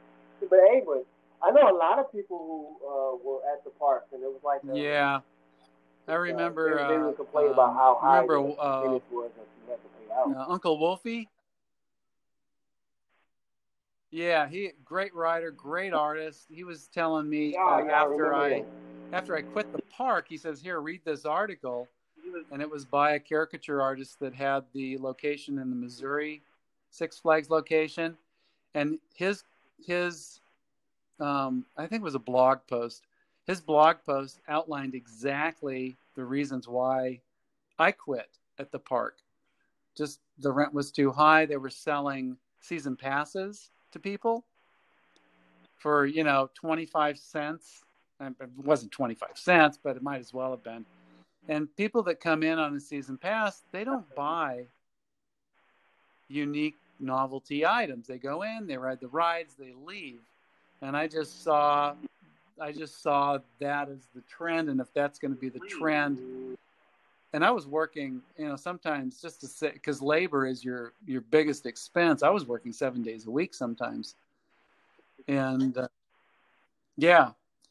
But anyway, I know a lot of people who uh, were at the park, and it was like a, yeah, I remember. Uh, they, they would complain uh, about how high remember, the uh, percentage was that you had to pay out. Uh, Uncle Wolfie, yeah, he great writer, great artist. He was telling me yeah, uh, yeah, after I, I after I quit the park, he says, here, read this article. And it was by a caricature artist that had the location in the Missouri Six Flags location. And his, his um, I think it was a blog post. His blog post outlined exactly the reasons why I quit at the park. Just the rent was too high. They were selling season passes to people for, you know, twenty-five cents. It wasn't twenty-five cents, but it might as well have been. And people that come in on a season pass, they don't buy unique novelty items. They go in, they ride the rides, they leave. And I just saw, I just saw that as the trend. And if that's going to be the trend, and I was working, you know, sometimes just to sit, because labor is your, your biggest expense. I was working seven days a week sometimes. And uh, yeah.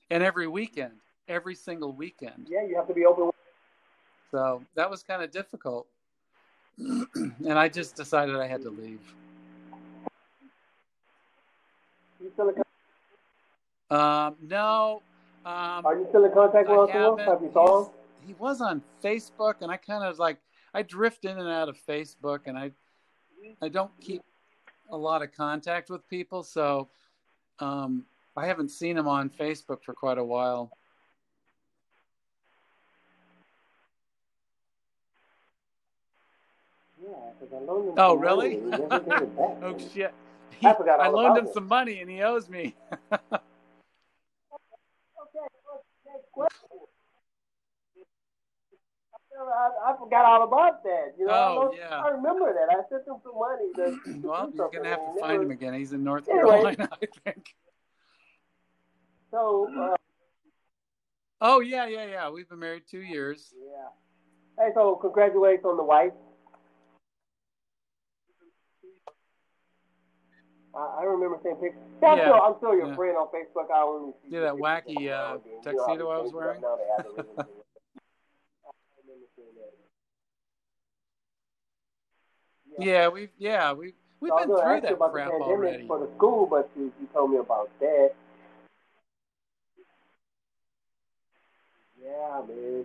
And every weekend, every single weekend. Yeah. You have to be open. So that was kind of difficult. And I just decided I had to leave. You still in contact? Um, no. Um, Are you still in contact with him? Have you saw him? He was on Facebook, and I kind of like, I drift in and out of Facebook, and I I don't keep a lot of contact with people. So um, I haven't seen him on Facebook for quite a while. Yeah, I loaned him oh, really? Oh, shit. He, I, I loaned him it. some money, and he owes me. I, I forgot all about that. You know, oh, I, yeah. I remember that. I sent him some money. To, to well, you're going to have to find him again. He's in North anyway. Carolina, I think. So. Uh, oh, yeah, yeah, yeah. We've been married two years. Yeah. Hey, so congratulations on the wife. I remember seeing pictures. Yeah, yeah. I'm still your yeah. friend on Facebook. I only see yeah, that wacky uh, tuxedo you know, I was wearing. Right now, they have the yeah. yeah, we've yeah we we've so been through that about crap the already. For the school, but you, you told me about that. Yeah, man.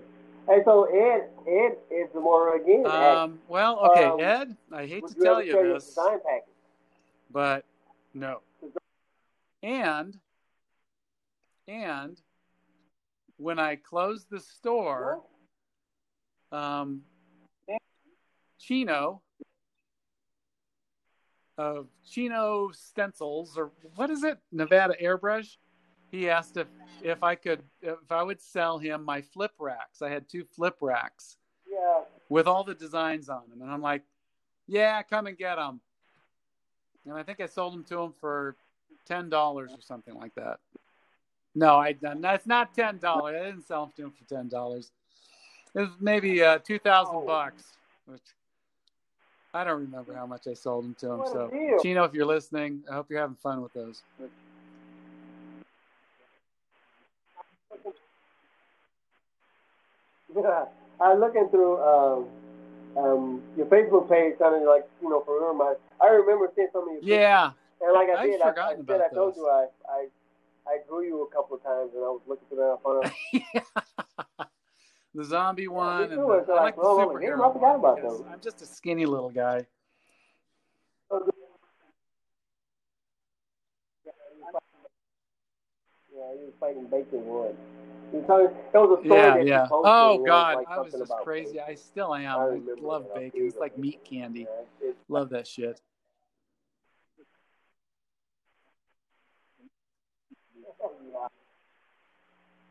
Hey, so Ed, Ed is the more again. Um. Well, okay, um, Ed. I hate to you tell you this, design package? But. No. And, and when I closed the store, um, Chino, of Chino Stencils, or what is it? Nevada Airbrush. He asked if, if I could, if I would sell him my flip racks. I had two flip racks yeah. with all the designs on them. And I'm like, yeah, come and get them. And I think I sold them to him for ten dollars or something like that. No, I that's not ten dollars. I didn't sell them to him for ten dollars. It was maybe uh, two thousand dollars bucks, which I don't remember how much I sold them to him. So, Chino, if you're listening, I hope you're having fun with those. Yeah, I'm looking through... Um... Um, your Facebook page sounded like, you know, for real. I remember seeing some of your pictures. Yeah. And like I, I said, I, I, said I told you I, I I drew you a couple of times, and I was looking for that. I found out. The zombie one. Yeah, and the, so I like the oh, superhero I forgot about those. I'm just a skinny little guy. Yeah, he was fighting Bacon Wood. It was a story yeah, that yeah. Oh, and God, was like I was just crazy. Bacon. I still am. I, I love that. bacon. It's like meat candy. Yeah, it's, love that shit.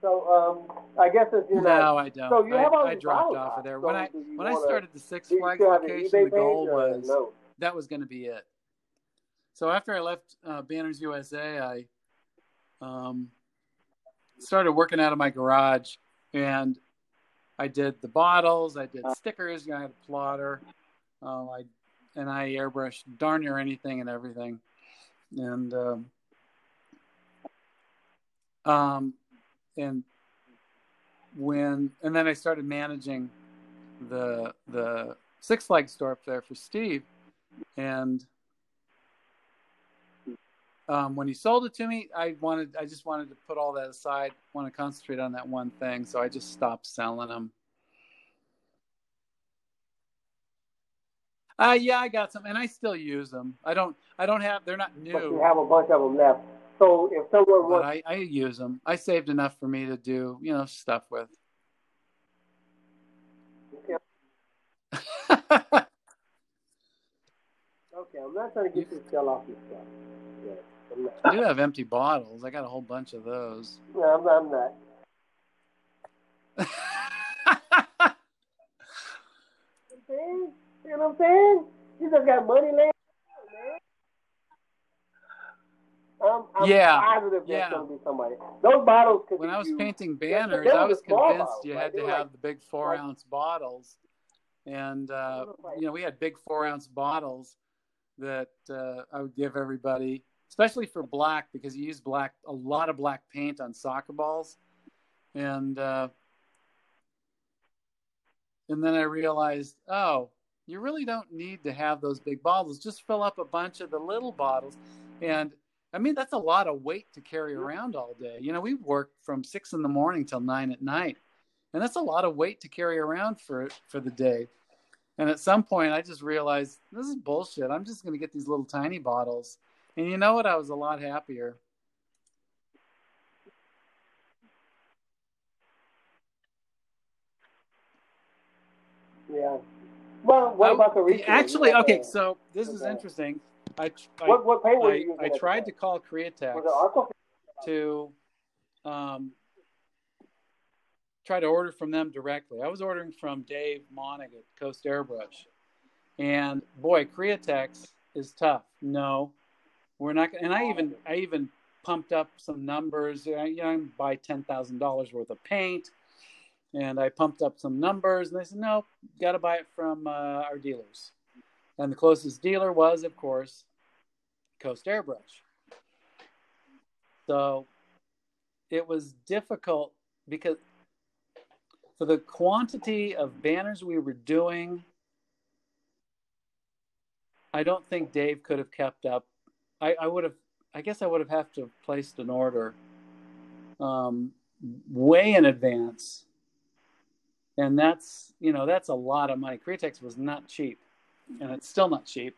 So, um, I guess it's you know. No, I don't. So you have I, I dropped off of there. So when I when I started the Six Flags location, the goal was no? that was going to be it. So after I left uh, Banners U S A, I um. started working out of my garage, and I did the bottles, I did stickers, you know, I had a plotter, uh, I and I airbrushed darn near anything and everything. And um, um and when and then I started managing the the Six Flags store up there for Steve, and Um, when he sold it to me, I wanted, I just wanted to put all that aside, want to concentrate on that one thing. So I just stopped selling them. Uh, yeah, I got some, and I still use them. I don't, I don't have, they're not new. But you have a bunch of them left. So if someone wants, I, I use them. I saved enough for me to do, you know, stuff with. Okay. Okay, I'm not trying to get you to sell off your stuff. Yeah, I'm not. I do have empty bottles. I got a whole bunch of those. No, I'm not. I'm not. You know what I'm saying? You just got money laying around, man. I'm, I'm yeah. positive there's yeah. going to be somebody. Those bottles could when be I was used. Painting banners, yeah, I was convinced bottles, you had right? to They're have like, the big four-ounce like, bottles. And, uh, you know, we had big four-ounce bottles that uh, I would give everybody, especially for black, because you use black, a lot of black paint on soccer balls. And uh, and then I realized, oh, you really don't need to have those big bottles. Just fill up a bunch of the little bottles. And, I mean, that's a lot of weight to carry around all day. You know, we worked from six in the morning till nine at night. And that's a lot of weight to carry around for for the day. And at some point, I just realized, this is bullshit. I'm just going to get these little tiny bottles. And you know what? I was a lot happier. Yeah. Well, what I, about the research? Actually, okay, so this okay. is interesting. I I, what, what paint were you I, I tried to call Createx to... Um, try to order from them directly. I was ordering from Dave Monaghan, Coast Airbrush. And boy, Createx is tough. No, we're not. And I even, I even pumped up some numbers. I, you know, I buy ten thousand dollars worth of paint. And I pumped up some numbers and they said, no, got to buy it from uh, our dealers. And the closest dealer was, of course, Coast Airbrush. So it was difficult because for the quantity of banners we were doing, I don't think Dave could have kept up. I, I would have, I guess I would have have to have placed an order um, way in advance. And that's, you know, that's a lot of money. Createx was not cheap and it's still not cheap.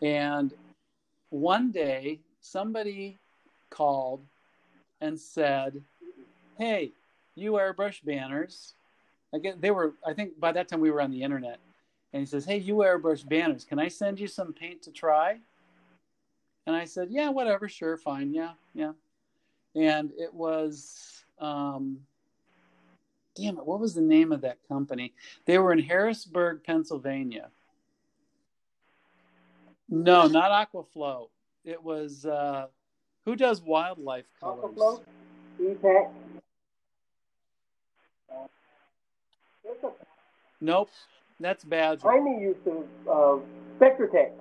And one day somebody called and said, hey, you airbrush banners. Again, they were, I think by that time we were on the internet. And he says, hey, you airbrush banners. Can I send you some paint to try? And I said, yeah, whatever. Sure. Fine. Yeah. Yeah. And it was, um, damn it. What was the name of that company? They were in Harrisburg, Pennsylvania. No, not Aquaflow. It was, uh, who does wildlife colors? Aquaflow? Okay. Nope, that's Badger. I need you to uh, Spectratech.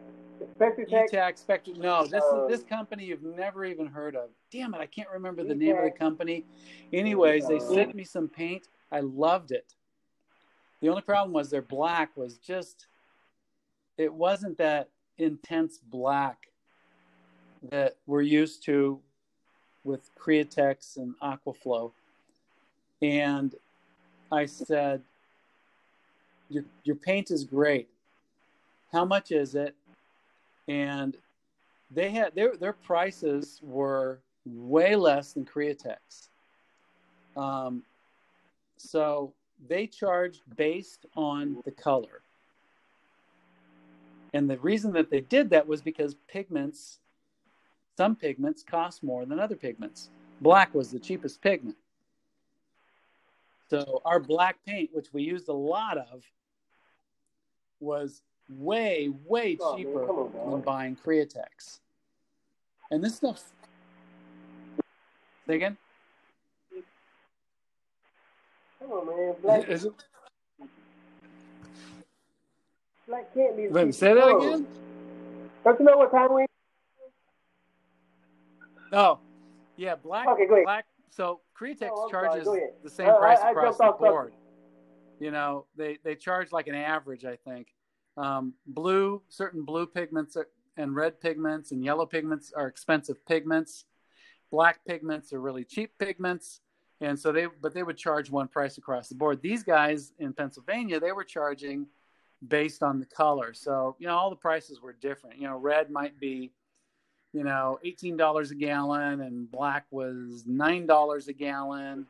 Spectratech. E-tac, Spectr- no, this uh, this company you've never even heard of. Damn it, I can't remember the E-tac. name of the company. Anyways, they sent me some paint. I loved it. The only problem was their black was just, it wasn't that intense black that we're used to with Createx and Aquaflow. And I said, Your your paint is great. How much is it? And they had their their prices were way less than Createx. Um, so they charged based on the color. And the reason that they did that was because pigments, some pigments cost more than other pigments. Black was the cheapest pigment. So our black paint, which we used a lot of, was way, way cheaper oh, man, than buying Createx. And this stuff... Say again? Come on, man. Black, Is it... black can't be... Wait, say that oh. again? Don't you know what time we... Oh, yeah, black... Okay, go ahead. Black, so Createx oh, charges sorry, the same uh, price I, I across the board. Something. You know, they, they charge like an average, I think. Um, blue, certain blue pigments are, and red pigments and yellow pigments are expensive pigments. Black pigments are really cheap pigments. And so they, but they would charge one price across the board. These guys in Pennsylvania, they were charging based on the color. So, you know, all the prices were different. You know, red might be, you know, eighteen dollars a gallon, and black was nine dollars a gallon,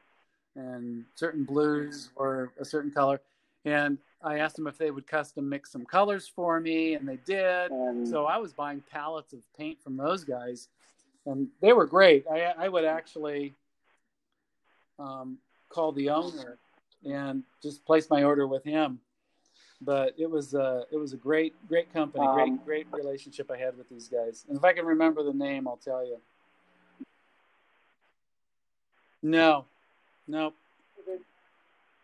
and certain blues were a certain color. And I asked them if they would custom mix some colors for me, and they did. Um, so I was buying pallets of paint from those guys, and they were great. I, I would actually um, call the owner and just place my order with him. But it was a, it was a great, great company, um, great, great relationship I had with these guys. And if I can remember the name, I'll tell you. No, nope.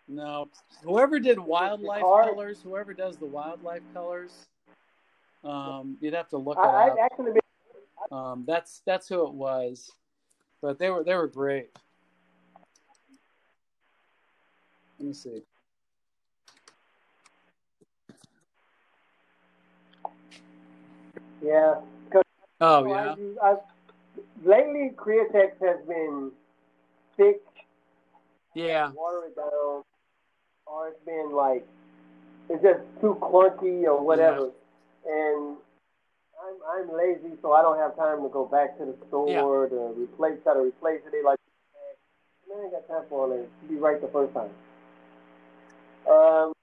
No, whoever did wildlife colors, whoever does the wildlife colors, um, you'd have to look it I, up. Actually been... um, that's that's who it was, but they were they were great. Let me see. Yeah. Oh yeah. I, I, lately, Createx has been thick. Yeah. Water it down. Or it's been like, it's just too clunky or whatever. Yeah. And I'm I'm lazy, so I don't have time to go back to the store yeah. to replace, try to replace it. Like, I ain't got time for all that. It should be right the first time. Um.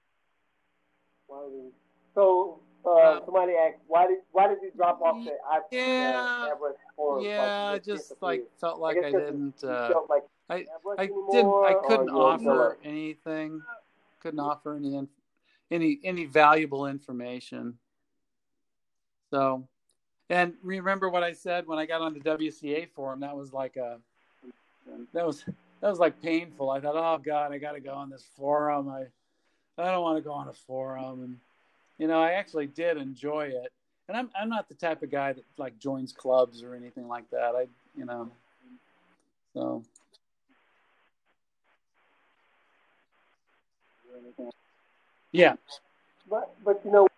So uh, yeah. somebody asked, why did why did you drop off the yeah uh, for, yeah like, just like years? Felt like I, I didn't uh, felt like. I, I didn't. I couldn't offer anything. Couldn't offer any any any valuable information. So, and remember what I said when I got on the W C A forum. That was like a that was that was like painful. I thought, oh God, I got to go on this forum. I I don't want to go on a forum, and you know, I actually did enjoy it. And I'm I'm not the type of guy that like joins clubs or anything like that. I you know, so. Yeah, but but you know,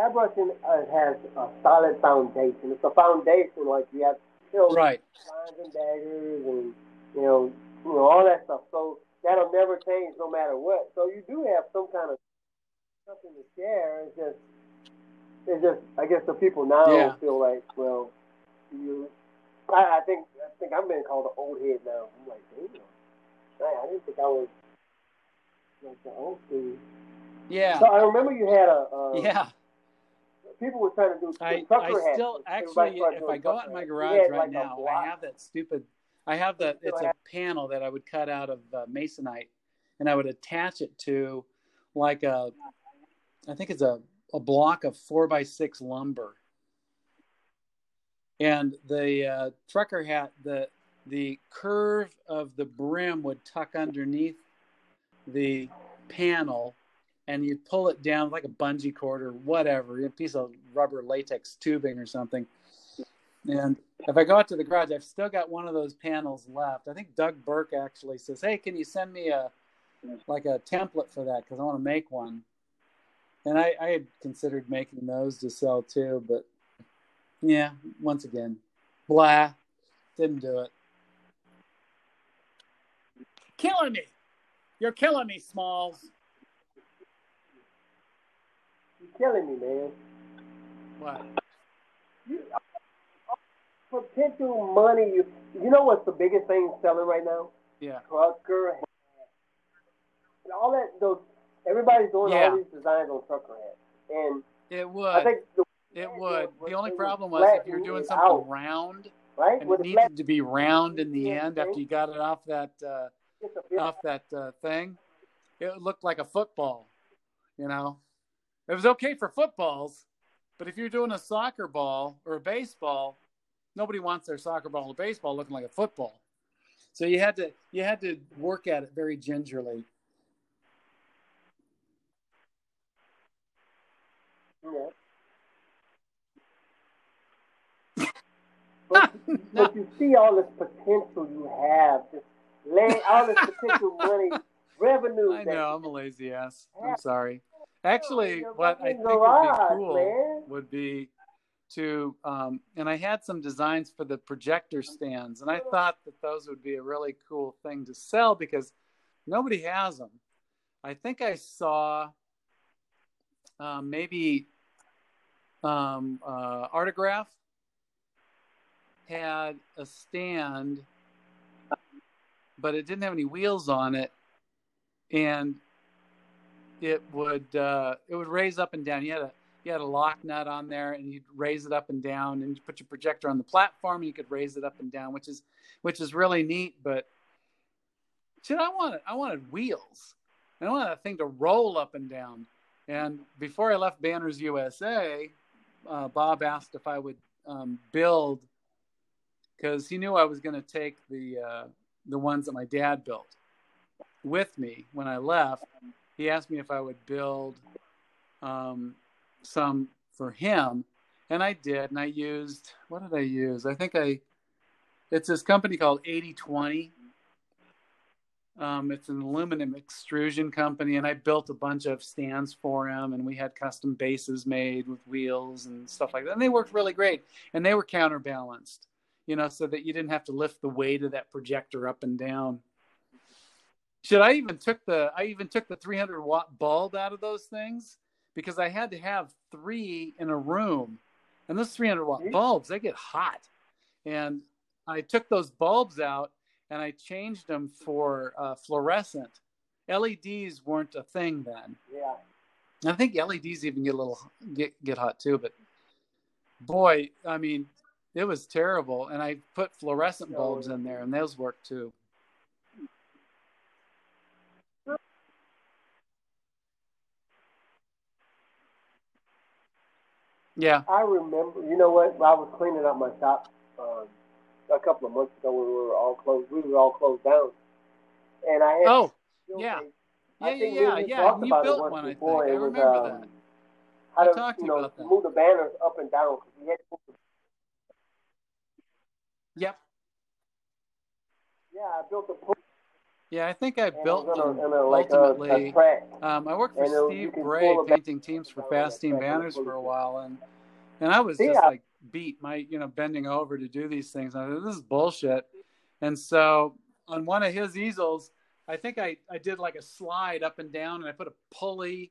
airbrushing uh, has a solid foundation. It's a foundation like you have to build right. lines and daggers and you know you know all that stuff. So that'll never change no matter what. So you do have some kind of something to share. It's just it's just I guess the people now yeah. feel like well, you. I, I think I think I'm being called an old head now. I'm like, damn, I didn't think I was like the old dude. Yeah. So I remember you had a. Uh, yeah. People were trying to do. I, I still actually, if I go out in my garage right like now, I have that stupid. I have that. It's a panel that I would cut out of uh, masonite, and I would attach it to, like a, I think it's a, a block of four by six lumber. And the uh, trucker hat, the the curve of the brim would tuck underneath the panel. And you pull it down like a bungee cord or whatever, a piece of rubber latex tubing or something. And if I go out to the garage, I've still got one of those panels left. I think Doug Burke actually says, hey, can you send me a like a template for that? Because I want to make one. And I, I had considered making those to sell too. But, yeah, once again, blah, didn't do it. Killing me. You're killing me, Smalls. You're killing me, man. What? You, potential money. You, you know what's the biggest thing selling right now? Yeah. Trucker hats. And all that, those, everybody's doing yeah. all these designs on trucker hats. And it would. I think the, it would. The only problem was if you're doing something out, round, right? and With it needed flat, to be round in the end thing. After you got it off that, uh, off that uh, thing, it looked like a football, you know? It was okay for footballs, but if you're doing a soccer ball or a baseball, nobody wants their soccer ball or baseball looking like a football. So you had to you had to work at it very gingerly. Yeah. but, but you see all this potential you have, just laying all this potential money, revenue. I know, I'm a lazy ass. I'm sorry. Actually, what I think would be cool would be to, um, and I had some designs for the projector stands, and I thought that those would be a really cool thing to sell because nobody has them. I think I saw uh, maybe um, uh, Artograph had a stand, but it didn't have any wheels on it, and it would uh, it would raise up and down. You had a you had a lock nut on there, and you'd raise it up and down, and you put your projector on the platform, and you could raise it up and down, which is which is really neat. But shit, I wanted I wanted wheels. I wanted that thing to roll up and down. And before I left Banners U S A, uh, Bob asked if I would um, build, because he knew I was going to take the uh, the ones that my dad built with me when I left. He asked me if I would build um, some for him, and I did. And I used, what did I use? I think I, it's this company called eighty twenty. Um, it's an aluminum extrusion company, and I built a bunch of stands for him, and we had custom bases made with wheels and stuff like that. And they worked really great, and they were counterbalanced, you know, so that you didn't have to lift the weight of that projector up and down. Shit, I even took the I even took the three hundred watt bulb out of those things because I had to have three in a room, and those three hundred watt bulbs, they get hot, and I took those bulbs out and I changed them for uh, fluorescent. L E Ds weren't a thing then. Yeah, and I think L E Ds even get a little get get hot too, but boy, I mean, it was terrible. And I put fluorescent bulbs in there, and those worked too. Yeah, I remember. You know what? I was cleaning up my shop um, a couple of months ago when we were all closed. We were all closed down, and I had oh yeah, yeah, I think yeah, we yeah. Talked you about built it one before. I, think. I remember was, um, that. How I to talked you know, about that. Move the banners up and down. We had to... Yep. Yeah, I built a. Yeah, I think I and built I gonna, them like ultimately. A, a um, I worked for and Steve Bray painting back. Teams for Fast Team Banners for a while, and and I was yeah. just like beat, my you know bending over to do these things. I thought, this is bullshit. And so on one of his easels, I think I, I did like a slide up and down, and I put a pulley,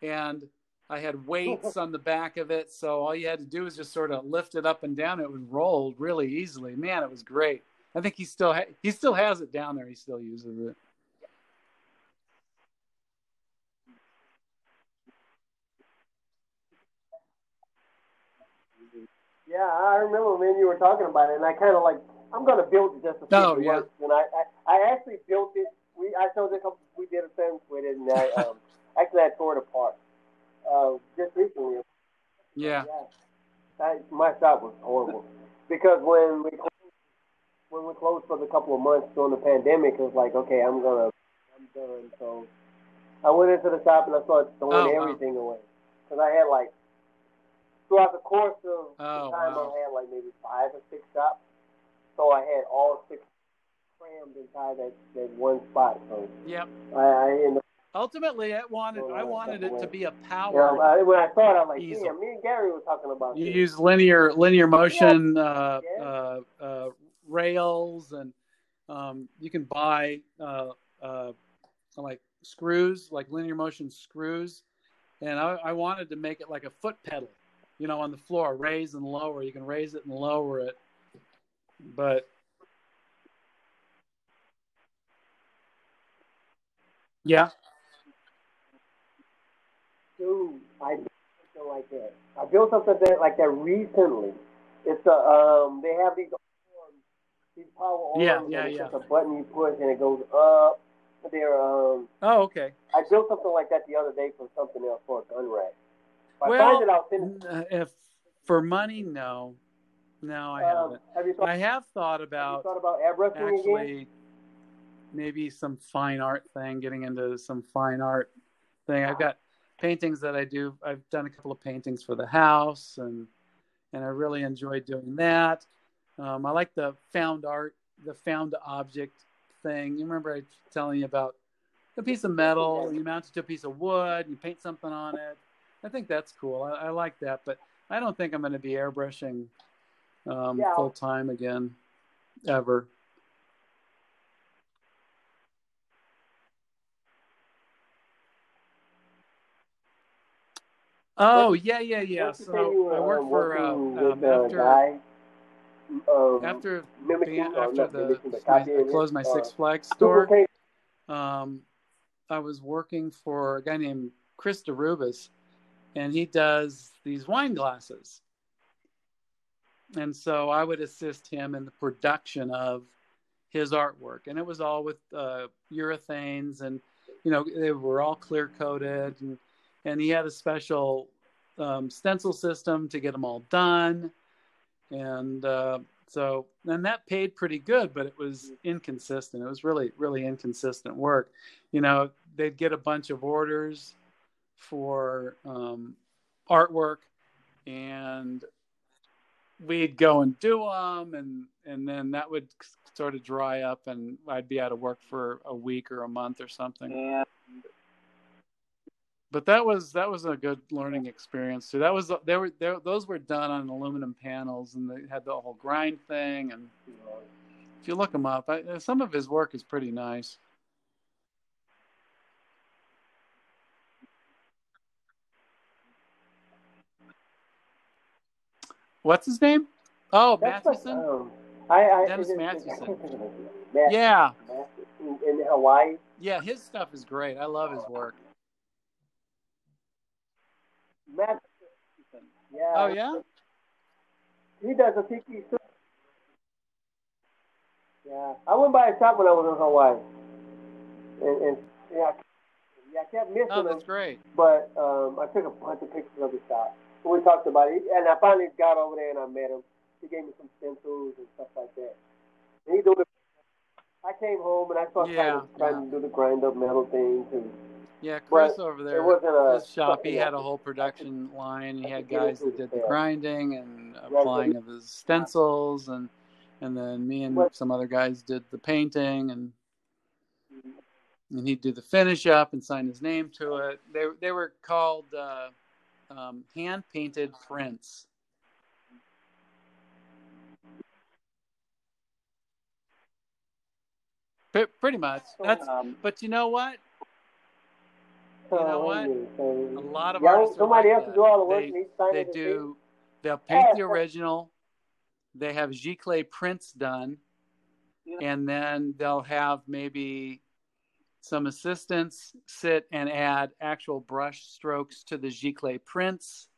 and I had weights on the back of it. So all you had to do was just sort of lift it up and down. It was rolled really easily. Man, it was great. I think he still ha- he still has it down there. He still uses it. Yeah, I remember when you were talking about it, and I kind of like I'm gonna build it just to see oh, if it yeah. works. And I, I, I actually built it. We I showed it. We did a thing with it, and I um, actually I tore it apart uh, just recently. Yeah. yeah. I, my shop was horrible because when we. When we closed for a couple of months during the pandemic, it was like, okay, I'm gonna, I'm done. So I went into the shop and I started throwing oh, everything wow. away because I had like throughout the course of oh, the time wow. I had like maybe five or six shops, so I had all six crammed inside that, that one spot. So yep. I, I ended up ultimately, I wanted I wanted it away. to be a power. Yeah, I, when I thought, I'm like, easel. Damn, me and Gary were talking about. You this. use linear linear motion. Yeah. Uh, yeah. Uh, uh, rails, and um, you can buy uh, uh, like screws, like linear motion screws. And I, I wanted to make it like a foot pedal, you know, on the floor, raise and lower. You can raise it and lower it. But yeah. Dude, I built something like that. I built something like that recently. It's a, um, they have these These power yeah, arms, yeah, yeah. It's a button you push and it goes up. They're, um, oh, okay. I built something like that the other day for something else for a gun rack. If well, I find it, I'll send it. If for money, no, no, I um, haven't. Have you thought, I have thought about, have you thought about airbrushing actually again? Maybe some fine art thing. Getting into some fine art thing. I've got paintings that I do. I've done a couple of paintings for the house, and and I really enjoy doing that. Um, I like the found art, the found object thing. You remember I telling you about a piece of metal, and you mount it to a piece of wood, and you paint something on it. I think that's cool. I, I like that. But I don't think I'm going to be airbrushing um, yeah. full time again, ever. Oh yeah, yeah, yeah. So I worked for uh, um, after after after the my, I closed my Six Flags store. Um, I was working for a guy named Chris DeRubis, and he does these wine glasses. And so I would assist him in the production of his artwork, and it was all with uh, urethanes, and you know they were all clear coated, and and he had a special um, stencil system to get them all done, and uh, so and that paid pretty good, but it was inconsistent. It was really, really inconsistent work. You know, they'd get a bunch of orders for um, artwork, and we'd go and do them, and and then that would sort of dry up, and I'd be out of work for a week or a month or something. Yeah. But that was that was a good learning experience too. That was they were there those were done on aluminum panels, and they had the whole grind thing. And if you look him up, I, some of his work is pretty nice. What's his name? Oh, That's Matheson. Like, oh, I, I, Dennis I Matheson. Yeah. In Hawaii. Yeah, his stuff is great. I love his work. Matheson. Yeah. Oh yeah. He does a tiki too. Yeah, I went by his shop when I was in Hawaii, and, and yeah, yeah, I kept missing him. Oh, that's great. But um, I took a bunch of pictures of his shop. We talked about it, and I finally got over there and I met him. He gave me some stencils and stuff like that. And he do the, I came home and I started yeah, trying, to, trying yeah. to do the grind up metal things. And, yeah, Chris but over there, it wasn't a, his shop, he yeah, had a whole production line. He had guys that did the grinding and applying of his stencils, and and then me and some other guys did the painting, and and he'd do the finish up and sign his name to it. They they were called uh, um, hand painted prints. P- pretty much. That's. But you know what? You know what? A lot of yeah, artists somebody like else that. Do all the work. They, and sign they do. They'll paint yeah. the original. They have Giclee prints done, yeah. and then they'll have maybe some assistants sit and add actual brush strokes to the Giclee prints,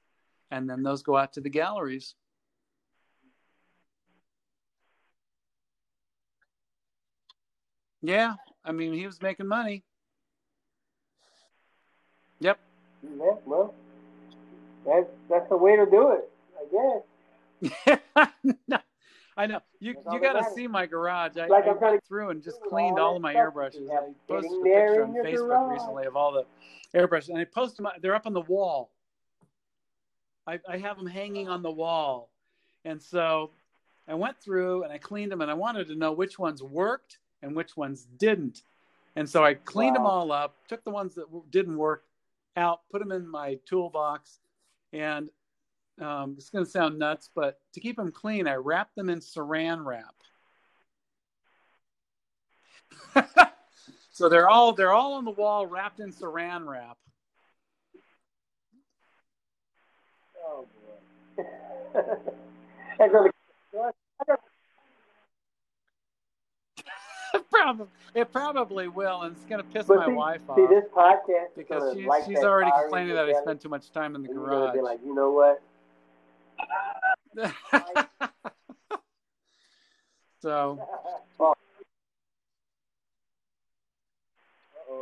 and then those go out to the galleries. Yeah, I mean he was making money. Yep. Yeah, well, that's that's the way to do it, I guess. no, I know. You that's you got to see my garage. I, like I went through and just cleaned all, all of my airbrushes. I posted a picture on Facebook garage. recently of all the airbrushes, and I posted them. They're up on the wall. I I have them hanging on the wall, and so I went through and I cleaned them, and I wanted to know which ones worked and which ones didn't, and so I cleaned wow. them all up, took the ones that didn't work out, put them in my toolbox, and um, it's going to sound nuts, but to keep them clean, I wrapped them in saran wrap. So they're all they're all on the wall, wrapped in saran wrap. Oh boy! That's really good. Probably, it probably will, and it's going to piss but my see, wife off. See, this podcast because she's, like she's already complaining that I spend too much time in the garage. Be like, you know what? so, well,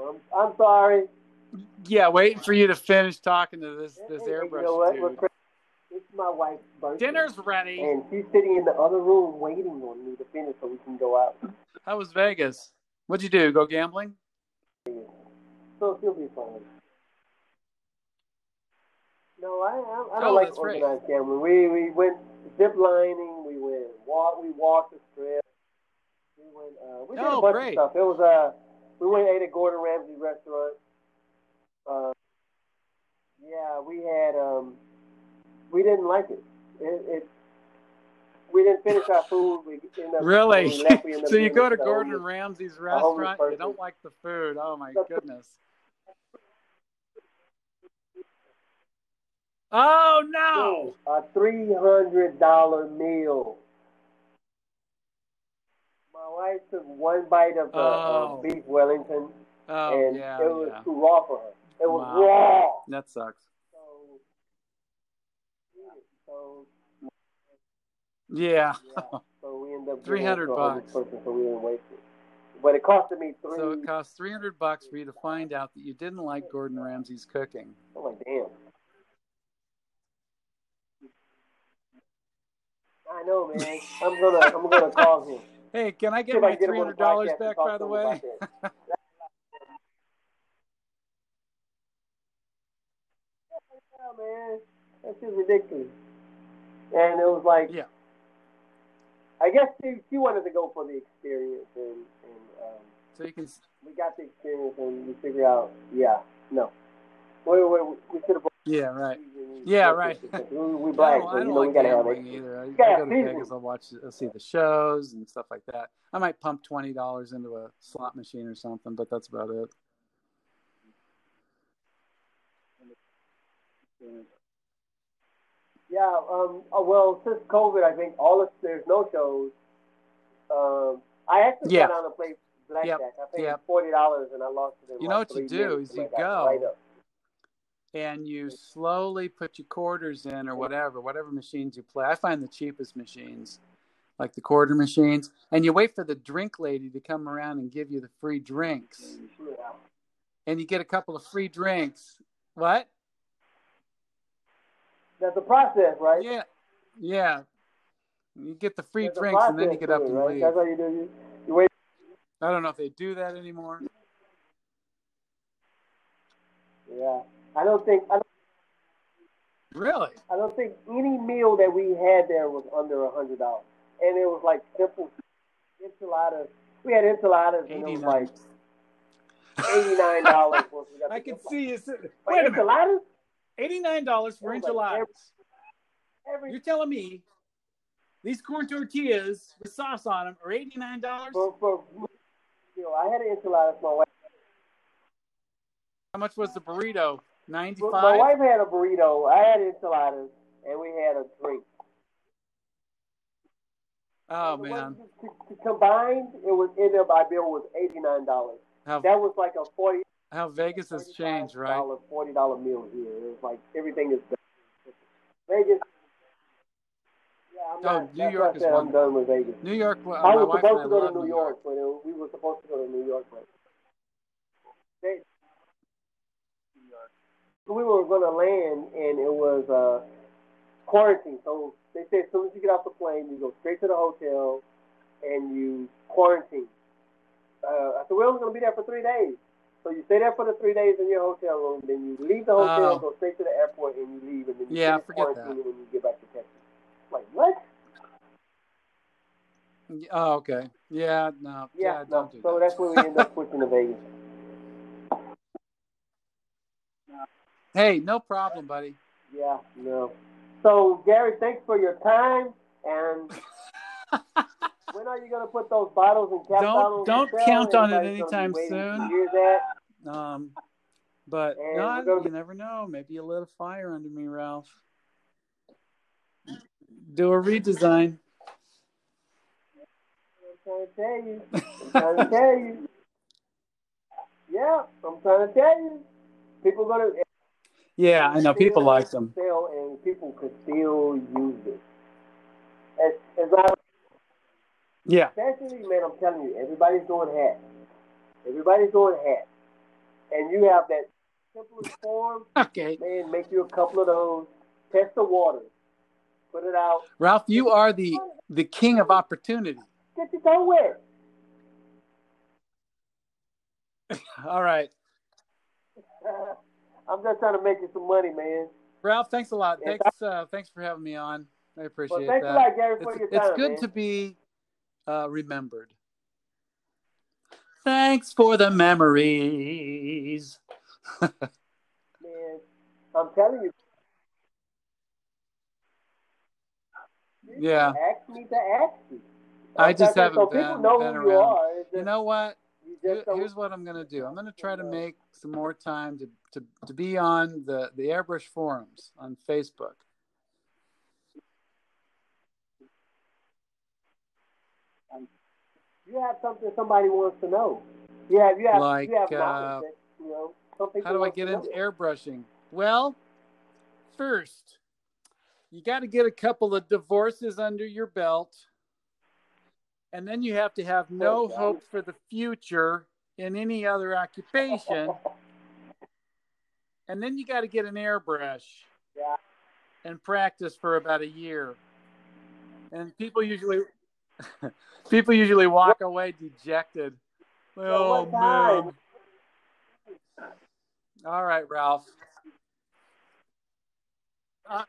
I'm, I'm sorry. Yeah, waiting for you to finish talking to this this hey, airbrush you know what? dude. It's my wife's birthday. Dinner's ready, and she's sitting in the other room waiting on me to finish so we can go out. How was Vegas? What'd you do? Go gambling? So she'll be fine. No, I, I, I don't oh, like organized right. gambling. We we went zip lining. We went walk. We walked the strip. We went. Uh, we did oh, a bunch great. of stuff. It was uh we went and ate at Gordon Ramsay restaurant. Uh, yeah, we had um we didn't like it. It, it we didn't finish our food. We ended up really? We left, we ended so up you go to Gordon homeless, Ramsay's restaurant, you don't like the food. Oh, my goodness. Oh, no. A three hundred dollar meal. My wife took one bite of, uh, oh. of beef Wellington, oh, and yeah, it was yeah. too raw for her. It was wow. raw. That sucks. So, so, yeah. yeah. So we ended up three hundred bucks. Person, so we didn't waste it. But it costed me three. So it cost three hundred bucks for you to find out that you didn't like Gordon Ramsay's cooking. Oh, my damn. I know, man. I'm gonna, I'm gonna call him. Hey, can I get my three hundred dollars back, by the way? Yeah, man, that's just ridiculous. And it was like, yeah. I guess she, she wanted to go for the experience, and, and um, so you can. We got the experience, and we figured out, yeah, no, wait, wait, we, we should have. Yeah, right. Yeah, right. We black, no, so, I don't you know, like we gotta gambling have either. I, I go to Vegas, I'll watch, I'll see the shows and stuff like that. I might pump twenty dollars into a slot machine or something, but that's about it. Yeah. Um. Well, since COVID, I think all of there's no shows. Um. I actually yeah. got on a play blackjack. Yep. I paid yep. forty dollars and I lost it. In you know what you do is you go. Right up. And you slowly put your quarters in or whatever, whatever machines you play. I find the cheapest machines, like the quarter machines. And you wait for the drink lady to come around and give you the free drinks. And you get a couple of free drinks. What? That's a process, right? Yeah. Yeah. You get the free That's drinks and then you get up and right? leave. That's how you do you, you wait. I don't know if they do that anymore. Yeah. I don't think. I don't, really? I don't think any meal that we had there was under a hundred dollars, and it was like simple enchiladas. We had enchiladas, eighty-nine. And it was like eighty-nine dollars. I can see you. Wait, wait a minute. Enchiladas? Eighty-nine dollars for enchiladas. Like every, every, You're telling me these corn tortillas with sauce on them are eighty-nine dollars? For, you know, I had an enchilada for my wife. How much was the burrito? ninety-five My wife had a burrito. I had enchiladas, and we had a drink. Oh so man! To, to combined, it was ended up. I bill was eighty-nine dollars. That was like a forty. How Vegas has changed, right? Forty dollar meal here. It was like everything is done. Vegas. Yeah, I'm not, oh, New York is I'm done with Vegas. New York. Well, I was supposed to go to New York, but we were supposed to go to New York, but they. We were going to land, and it was uh, quarantine. So they said, as soon as you get off the plane, you go straight to the hotel, and you quarantine. Uh, I said, we're only going to be there for three days. So you stay there for the three days in your hotel room, then you leave the hotel, uh, go straight to the airport, and you leave, and then you yeah, forget quarantine that. When you get back to Texas. Like, what? Oh, okay. Yeah, no. Yeah, yeah no. Don't do so that. That's when we end up switching to Vegas. Hey, no problem, buddy. Yeah, no. So, Gary, thanks for your time. And when are you going to put those bottles and caps on? Don't count on it anytime soon. Hear that? Um, but no, you never know. Maybe you lit a fire under me, Ralph. Do a redesign. I'm trying to tell you. I'm trying to tell you. Yeah, I'm trying to tell you. People are going to. Yeah, I know. People like them. And people could still use it. As, as I, yeah. Especially, man, I'm telling you, everybody's doing hats. Everybody's doing hats. And you have that simplest form. Okay. Man, make you a couple of those. Test the waters. Put it out. Ralph, you are the, the king of opportunity. Get you somewhere. All right. I'm just trying to make you some money, man. Ralph, thanks a lot. Thanks, uh, thanks for having me on. I appreciate well, thanks that. Thanks a lot, Gary, for it's, your time. It's good man. to be uh, remembered. Thanks for the memories. Man, I'm telling you, people yeah. ask me to ask you. I just haven't so been, people know been who around. You are. Just, you know what? You Here's what I'm going to do. I'm going to try to make some more time to, to, to be on the, the Airbrush forums on Facebook. You have something somebody wants to know. Yeah, you, you have like you have uh, that, you know, something. How do I get into airbrushing? Well, first, you got to get a couple of divorces under your belt, and then you have to have no okay. hope for the future in any other occupation, and then you got to get an airbrush yeah. and practice for about a year, and people usually. People usually walk away dejected. Oh, man. All right, Ralph. Uh,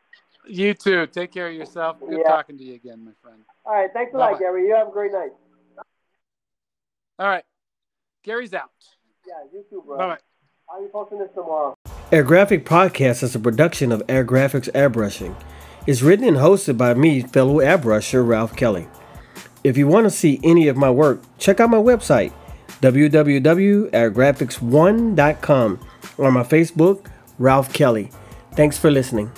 you too. Take care of yourself. Good yeah. talking to you again, my friend. All right. Thanks a lot, Gary. You have a great night. All right. Gary's out. Yeah, you too, bro. Bye-bye. I'll be posting this tomorrow. Air Graphic Podcast is a production of Air Graphics Airbrushing. It's written and hosted by me, fellow airbrusher Ralph Kelly. If you want to see any of my work, check out my website, w w w dot air graphics one dot com, or my Facebook, Ralph Kelly. Thanks for listening.